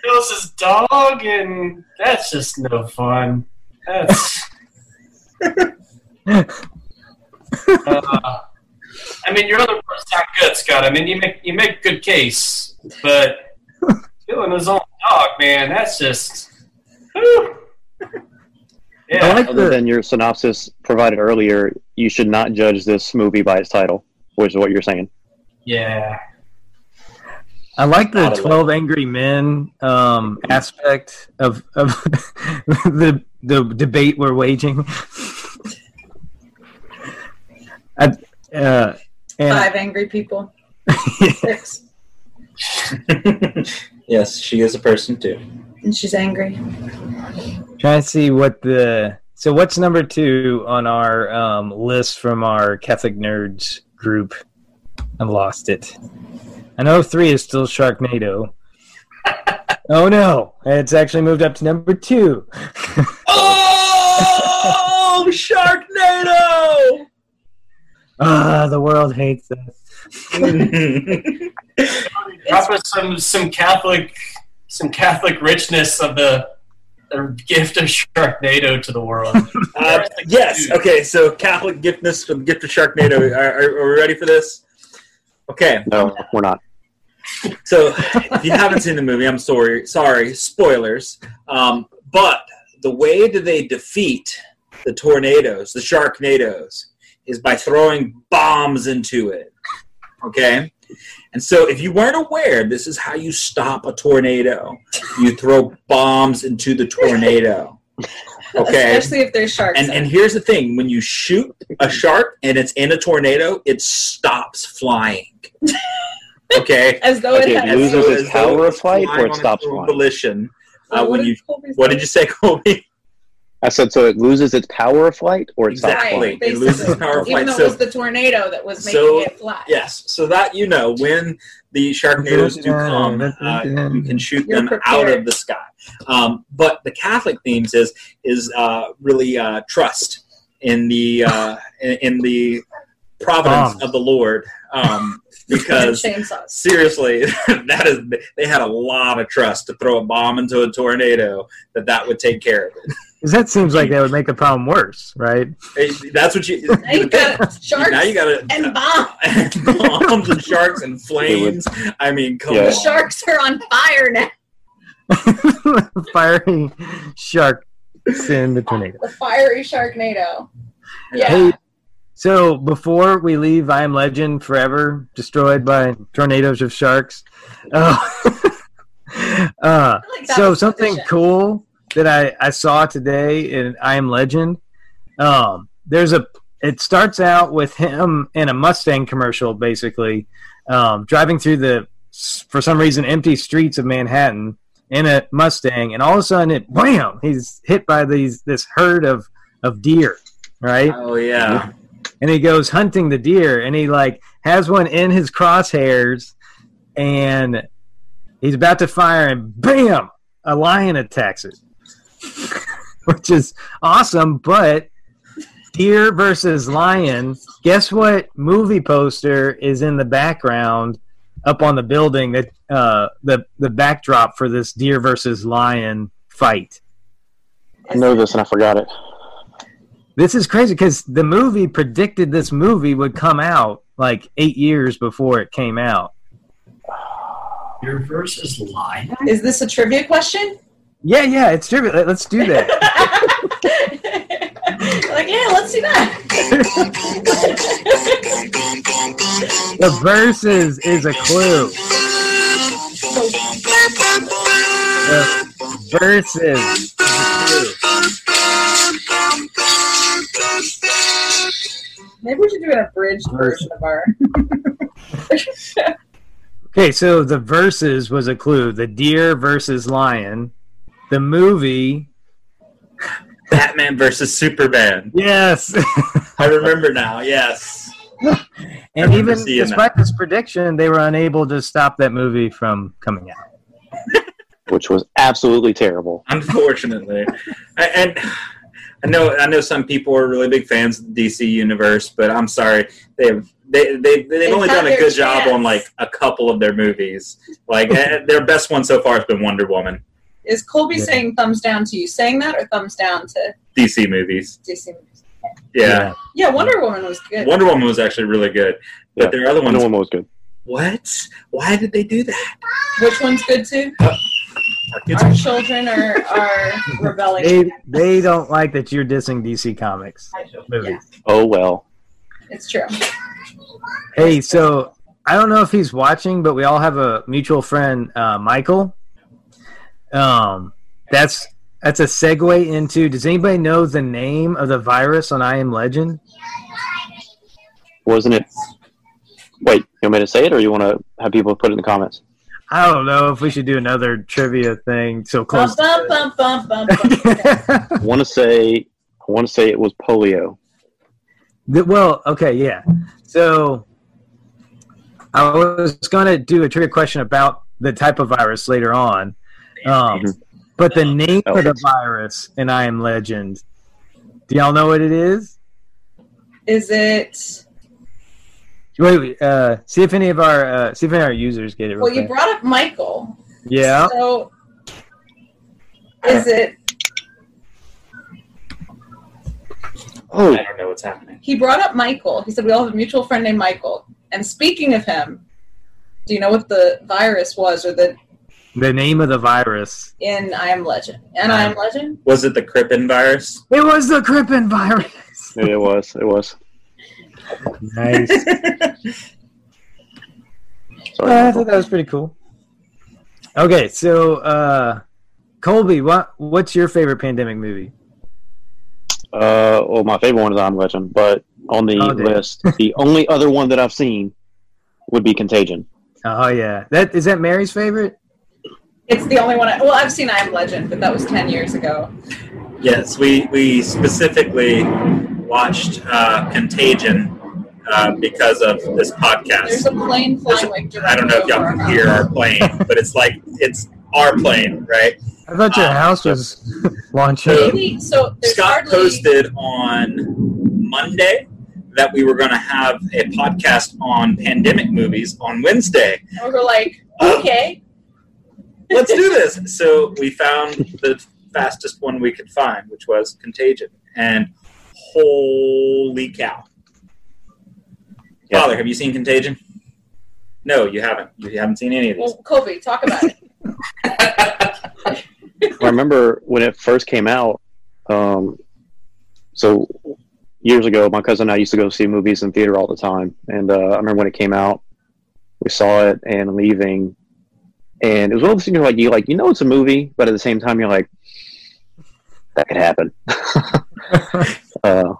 kills his dog, and that's just no fun. That's. Uh, I mean, your other part's not good, Scott. I mean, you make you make a good case, but killing his own dog, man, that's just. Whew. Yeah, I like other the, than your synopsis provided earlier, you should not judge this movie by its title, which is what you're saying. Yeah. I like the twelve Angry Men um, aspect of of the the debate we're waging. I, uh, and Five angry people. Six. Yes, she is a person too. And she's angry. Trying to see what the... So what's number two on our um, list from our Catholic Nerds group? I've lost it. I know three is still Sharknado. Oh, no. It's actually moved up to number two. Oh! Sharknado! Ah, the world hates us. Drop us some, some Catholic... Some Catholic richness of the, the gift of Sharknado to the world. Uh, yes. Okay. So Catholic giftness from the gift of Sharknado. Are, are, are we ready for this? Okay. No, we're not. So if you haven't seen the movie, I'm sorry. Sorry, spoilers. Um, but the way that they defeat the tornadoes, the Sharknadoes, is by throwing bombs into it. Okay. And so if you weren't aware, this is how you stop a tornado. You throw bombs into the tornado. Okay. Especially if there's sharks. And, and here's the thing. When you shoot a shark and it's in a tornado, it stops flying. Okay? As though okay, it has. Loses its power of flight or it stops flying? Volition, uh, well, when you, what did you say, Colby? I said, so it loses its power of flight, or it's exactly not flying? It loses power of flight. Even though so, it was the tornado that was making so, it fly. Yes, so that you know when the Sharknadoes do come, uh, you can shoot You're them prepared. out of the sky. Um, but the Catholic themes is is uh, really uh, trust in the uh, in, in the providence um. of the Lord. Um, because seriously, that is they had a lot of trust to throw a bomb into a tornado that that would take care of it. Because that seems like that would make the problem worse, right? Hey, that's what you. Now you got sharks. Now you got to and bombs and bombs and sharks and flames. I mean, come yeah. on. The sharks are on fire now. Firing sharks in the tornado. The fiery Sharknado. Yeah. Hey, so before we leave, I Am Legend forever destroyed by tornadoes of sharks. Uh, uh, like so something sufficient. cool. that I, I saw today in I Am Legend. Um, there's a it starts out with him in a Mustang commercial, basically, um, driving through the, for some reason, empty streets of Manhattan in a Mustang, and all of a sudden, it bam, he's hit by these this herd of, of deer, right? Oh, yeah. And he goes hunting the deer, and he, like, has one in his crosshairs, and he's about to fire, and bam, a lion attacks it. Which is awesome, but deer versus lion, guess what movie poster is in the background up on the building, that uh, the, the backdrop for this deer versus lion fight? I know this and I forgot it. This is crazy because the movie predicted this movie would come out like eight years before it came out. Deer versus lion? Is this a trivia question? Yeah, yeah, it's trivia. Let's do that. Like, yeah, let's do that. The verses is a clue. The verses is a clue. Maybe we should do an abridged version of our... Okay, so the verses was a clue. The deer versus lion... The movie Batman versus Superman. Yes. I remember now, yes. And even despite this prediction, they were unable to stop that movie from coming out. Which was absolutely terrible. Unfortunately. I, and I know I know some people are really big fans of the D C universe, but I'm sorry. They've They, they, they've they only done a good chance. job on like a couple of their movies. Like their best one so far has been Wonder Woman. Is Colby yeah. saying thumbs down to you saying that, or thumbs down to D C movies? D C movies. Yeah. Yeah, Wonder Woman was good. Wonder Woman was actually really good, but yeah. there are other ones. Wonder Woman was good. What? Why did they do that? Which one's good too? Uh, our our children are, are rebelling. They they don't like that you're dissing D C Comics. I yeah. Oh well. It's true. Hey, so I don't know if he's watching, but we all have a mutual friend, uh, Michael. Um, that's that's a segue into. Does anybody know the name of the virus on I Am Legend? Wasn't it? Wait, you want me to say it, or you want to have people put it in the comments? I don't know if we should do another trivia thing so close. Bum, bum, bum, bum, bum, bum. I want to say, I want to say it was polio. The, well, okay, yeah. So I was going to do a trivia question about the type of virus later on. Um, but the name oh, of the virus in I Am Legend, do y'all know what it is? Is it? Wait, wait uh, see if any of our uh, see if any of our users get it. Well, you brought up Michael. Yeah. So, is it? Oh, I don't know what's happening. He brought up Michael. He said we all have a mutual friend named Michael. And speaking of him, do you know what the virus was, or the? The name of the virus in I Am Legend. And I Am Legend. Was it the Crippen virus? It was the Crippen virus. Yeah, it was. It was. Nice. Sorry, uh, I thought that was pretty cool. Okay, so uh, Colby, what what's your favorite pandemic movie? Uh, well, my favorite one is I Am Legend, but on the oh, list, the only other one that I've seen would be Contagion. Oh yeah, that is that Mary's favorite. It's the only one. I, well, I've seen I Am Legend, but that was ten years ago. Yes, we, we specifically watched uh, Contagion uh, because of this podcast. There's a plane flying like directly. I don't know if y'all can hear our plane, but it's like, it's our plane, right? I thought your um, house was launching. Maybe, so Scott hardly... posted on Monday that we were going to have a podcast on pandemic movies on Wednesday. And we were like, okay. Uh, let's do this. So we found the fastest one we could find, which was Contagion. And holy cow. Yep. Father, have you seen Contagion? No, you haven't. You haven't seen any of these. Well, Kobe, talk about it. I remember when it first came out, um, so years ago, my cousin and I used to go see movies in theater all the time. And uh, I remember when it came out, we saw it and leaving. And it was one of those things like, you like, you know it's a movie, but at the same time, you're like, that could happen. uh,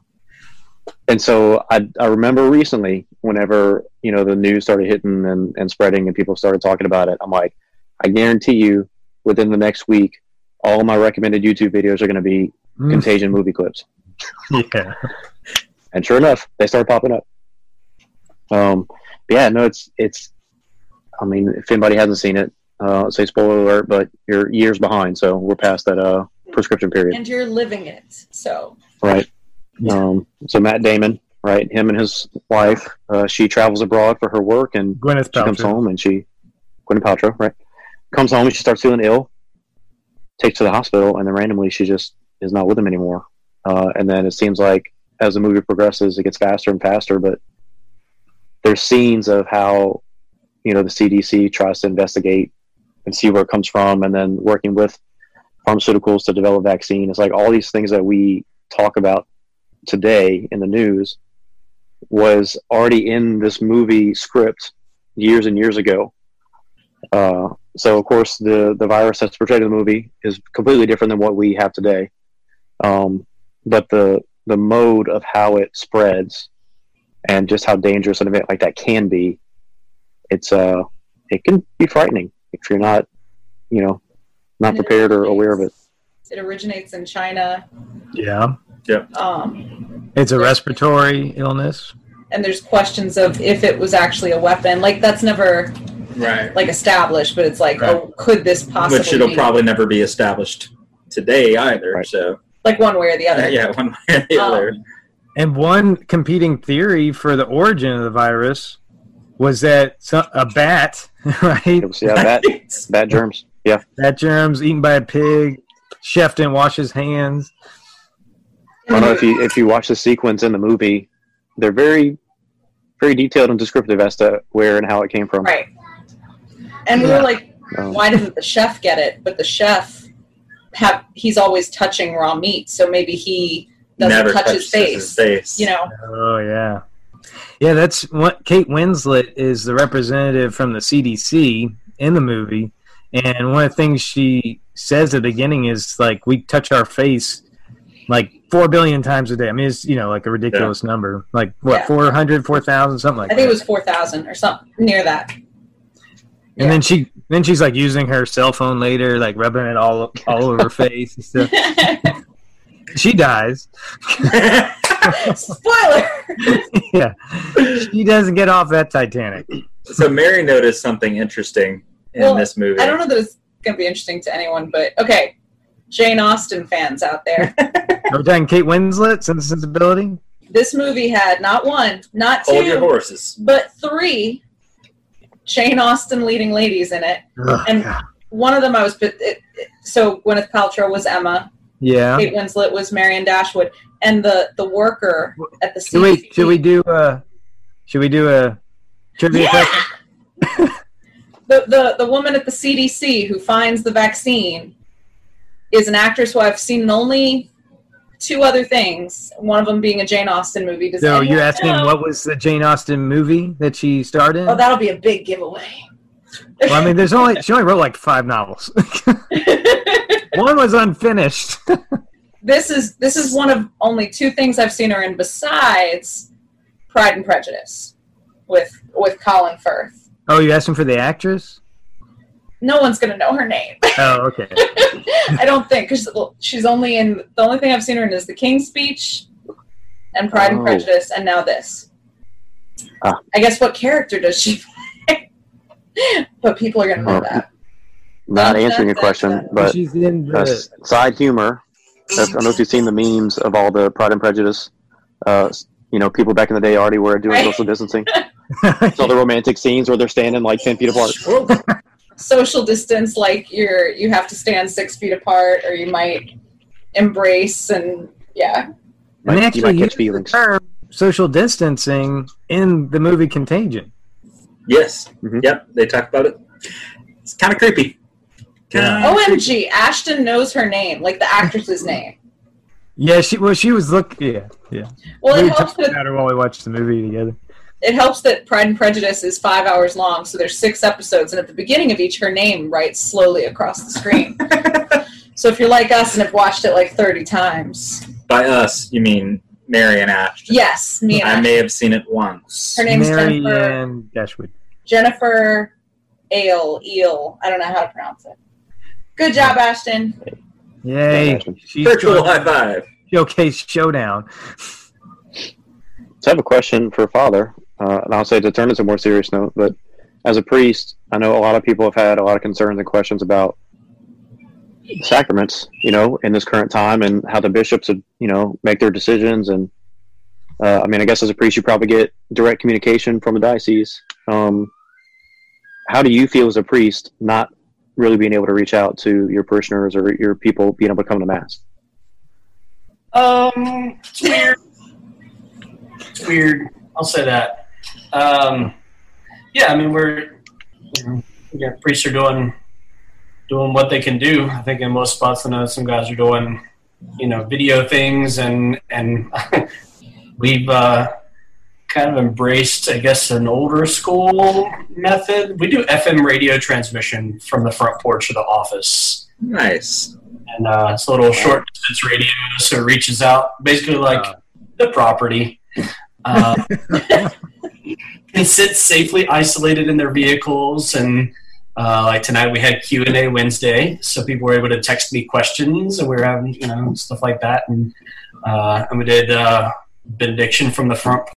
and so I, I remember recently, whenever, you know, the news started hitting and, and spreading and people started talking about it, I'm like, I guarantee you, within the next week, all my recommended YouTube videos are going to be mm. Contagion movie clips. Yeah. And sure enough, they start popping up. Um, but yeah, no, it's, it's, I mean, if anybody hasn't seen it, uh, say spoiler alert, but you're years behind, so we're past that uh, prescription period. And you're living it, so. Right. Um, so Matt Damon, right, him and his wife, uh, she travels abroad for her work, and Gwyneth she Paltrow. comes home, and she, Gwyneth Paltrow, right? Comes home and she starts feeling ill, takes to the hospital, and then randomly she just is not with him anymore. Uh, and then it seems like as the movie progresses, it gets faster and faster, but there's scenes of how, you know, the C D C tries to investigate and see where it comes from, and then working with pharmaceuticals to develop a vaccine. It's like all these things that we talk about today in the news was already in this movie script years and years ago. Uh, so of course the, the virus that's portrayed in the movie is completely different than what we have today. Um, but the, the mode of how it spreads and just how dangerous an event like that can be, it's, uh, it can be frightening if you're not, you know, not prepared or aware of it. It originates in China. Yeah. Yeah. Um, it's a respiratory illness. And there's questions of if it was actually a weapon. Like that's never... Right, like established, but it's like, right. oh, could this possibly? Which it'll be? Probably never be established today either. Right. So, like one way or the other. Uh, yeah, one way or the um, other. And one competing theory for the origin of the virus was that some, a bat, right? It was, yeah, bat, bat germs. Yeah, bat germs eaten by a pig. Chef didn't wash his hands. I don't know if you if you watch the sequence in the movie, they're very, very detailed and descriptive as to where and how it came from. Right. And we yeah. were like, why doesn't the chef get it? But the chef, have he's always touching raw meat, so maybe he doesn't Never touch his face, his face. You know? Oh, yeah. Yeah, that's what Kate Winslet is the representative from the C D C in the movie. And one of the things she says at the beginning is, like, we touch our face, like, four billion times a day. I mean, it's, you know, like a ridiculous yeah. number. Like, what, yeah. four hundred, four thousand, something like that. I think that. It was four thousand or something near that. And yeah. then she, then she's like using her cell phone later, like rubbing it all all over her face and stuff. She dies. Spoiler. Yeah, she doesn't get off that Titanic. So Mary noticed something interesting in well, this movie. I don't know that it's going to be interesting to anyone, but okay, Jane Austen fans out there. We're talking Kate Winslet, Sense and Sensibility. This movie had not one, not two, hold your horses, but three Jane Austen leading ladies in it. Ugh, and God. One of them I was it, it, so Gwyneth Paltrow was Emma. Yeah. Kate Winslet was Marion Dashwood, and the, the worker at the should we, should we do a should we do a trivia yeah! question? the, the the woman at the C D C who finds the vaccine is an actress who I've seen in only two other things, one of them being a Jane Austen movie. Does so you're asking know? What was the Jane Austen movie that she starred in? Oh, that'll be a big giveaway. Well, I mean, there's only she only wrote like five novels. One was unfinished. This is this is one of only two things I've seen her in besides Pride and Prejudice with with Colin Firth. Oh, you're asking for the actress? No one's going to know her name. Oh, okay. I don't think, because she's only in, the only thing I've seen her in is The King's Speech and Pride oh. and Prejudice, and now this. Ah. I guess what character does she play? But people are going to know oh. that. Not that's answering your question, that. but she's in the... uh, side humor. I don't know if you've seen the memes of all the Pride and Prejudice. Uh, you know, people back in the day already were doing right. social distancing. So the romantic scenes where they're standing like ten feet apart. Social distance, like you're you have to stand six feet apart, or you might embrace and yeah. And they actually you might catch feelings. The term social distancing in the movie Contagion. Yes. Mm-hmm. Yep. They talk about it. It's kind of creepy. Yeah. O M G, Ashton knows her name, like the actress's name. Yeah, she well, she was look. Yeah, yeah. Well, we it helps that about her while we watched the movie together. It helps that Pride and Prejudice is five hours long, so there's six episodes, and at the beginning of each, her name writes slowly across the screen. So if you're like us and have watched it like thirty times, by us you mean Mary and Ashton? Yes, me and I Ashton. May have seen it once. Her name's Mary Jennifer and Dashwood. Jennifer Ale Eel. I don't know how to pronounce it. Good job, Ashton. Yay. Virtual high five. Showcase showdown. So I have a question for Father, uh, and I'll say to turn it to a more serious note, but as a priest, I know a lot of people have had a lot of concerns and questions about sacraments, you know, in this current time and how the bishops, would, you know, make their decisions. And, uh, I mean, I guess as a priest, you probably get direct communication from the diocese. Um, how do you feel as a priest not really being able to reach out to your parishioners or your people being able to come to Mass? Um, it's weird. It's weird. I'll say that. Um, yeah, I mean, we're, you know, yeah, priests are doing, doing what they can do. I think in most spots, I know some guys are doing, you know, video things and, and we've, uh, kind of embraced, I guess, an older school method. We do F M radio transmission from the front porch of the office. Nice. And uh, it's a little short-distance radio, so it reaches out, basically like uh, the property. Um, they sit safely isolated in their vehicles, and uh, like tonight we had Q and A Wednesday, so people were able to text me questions, and we were having, you know, stuff like that. And, uh, and we did uh, benediction from the front porch.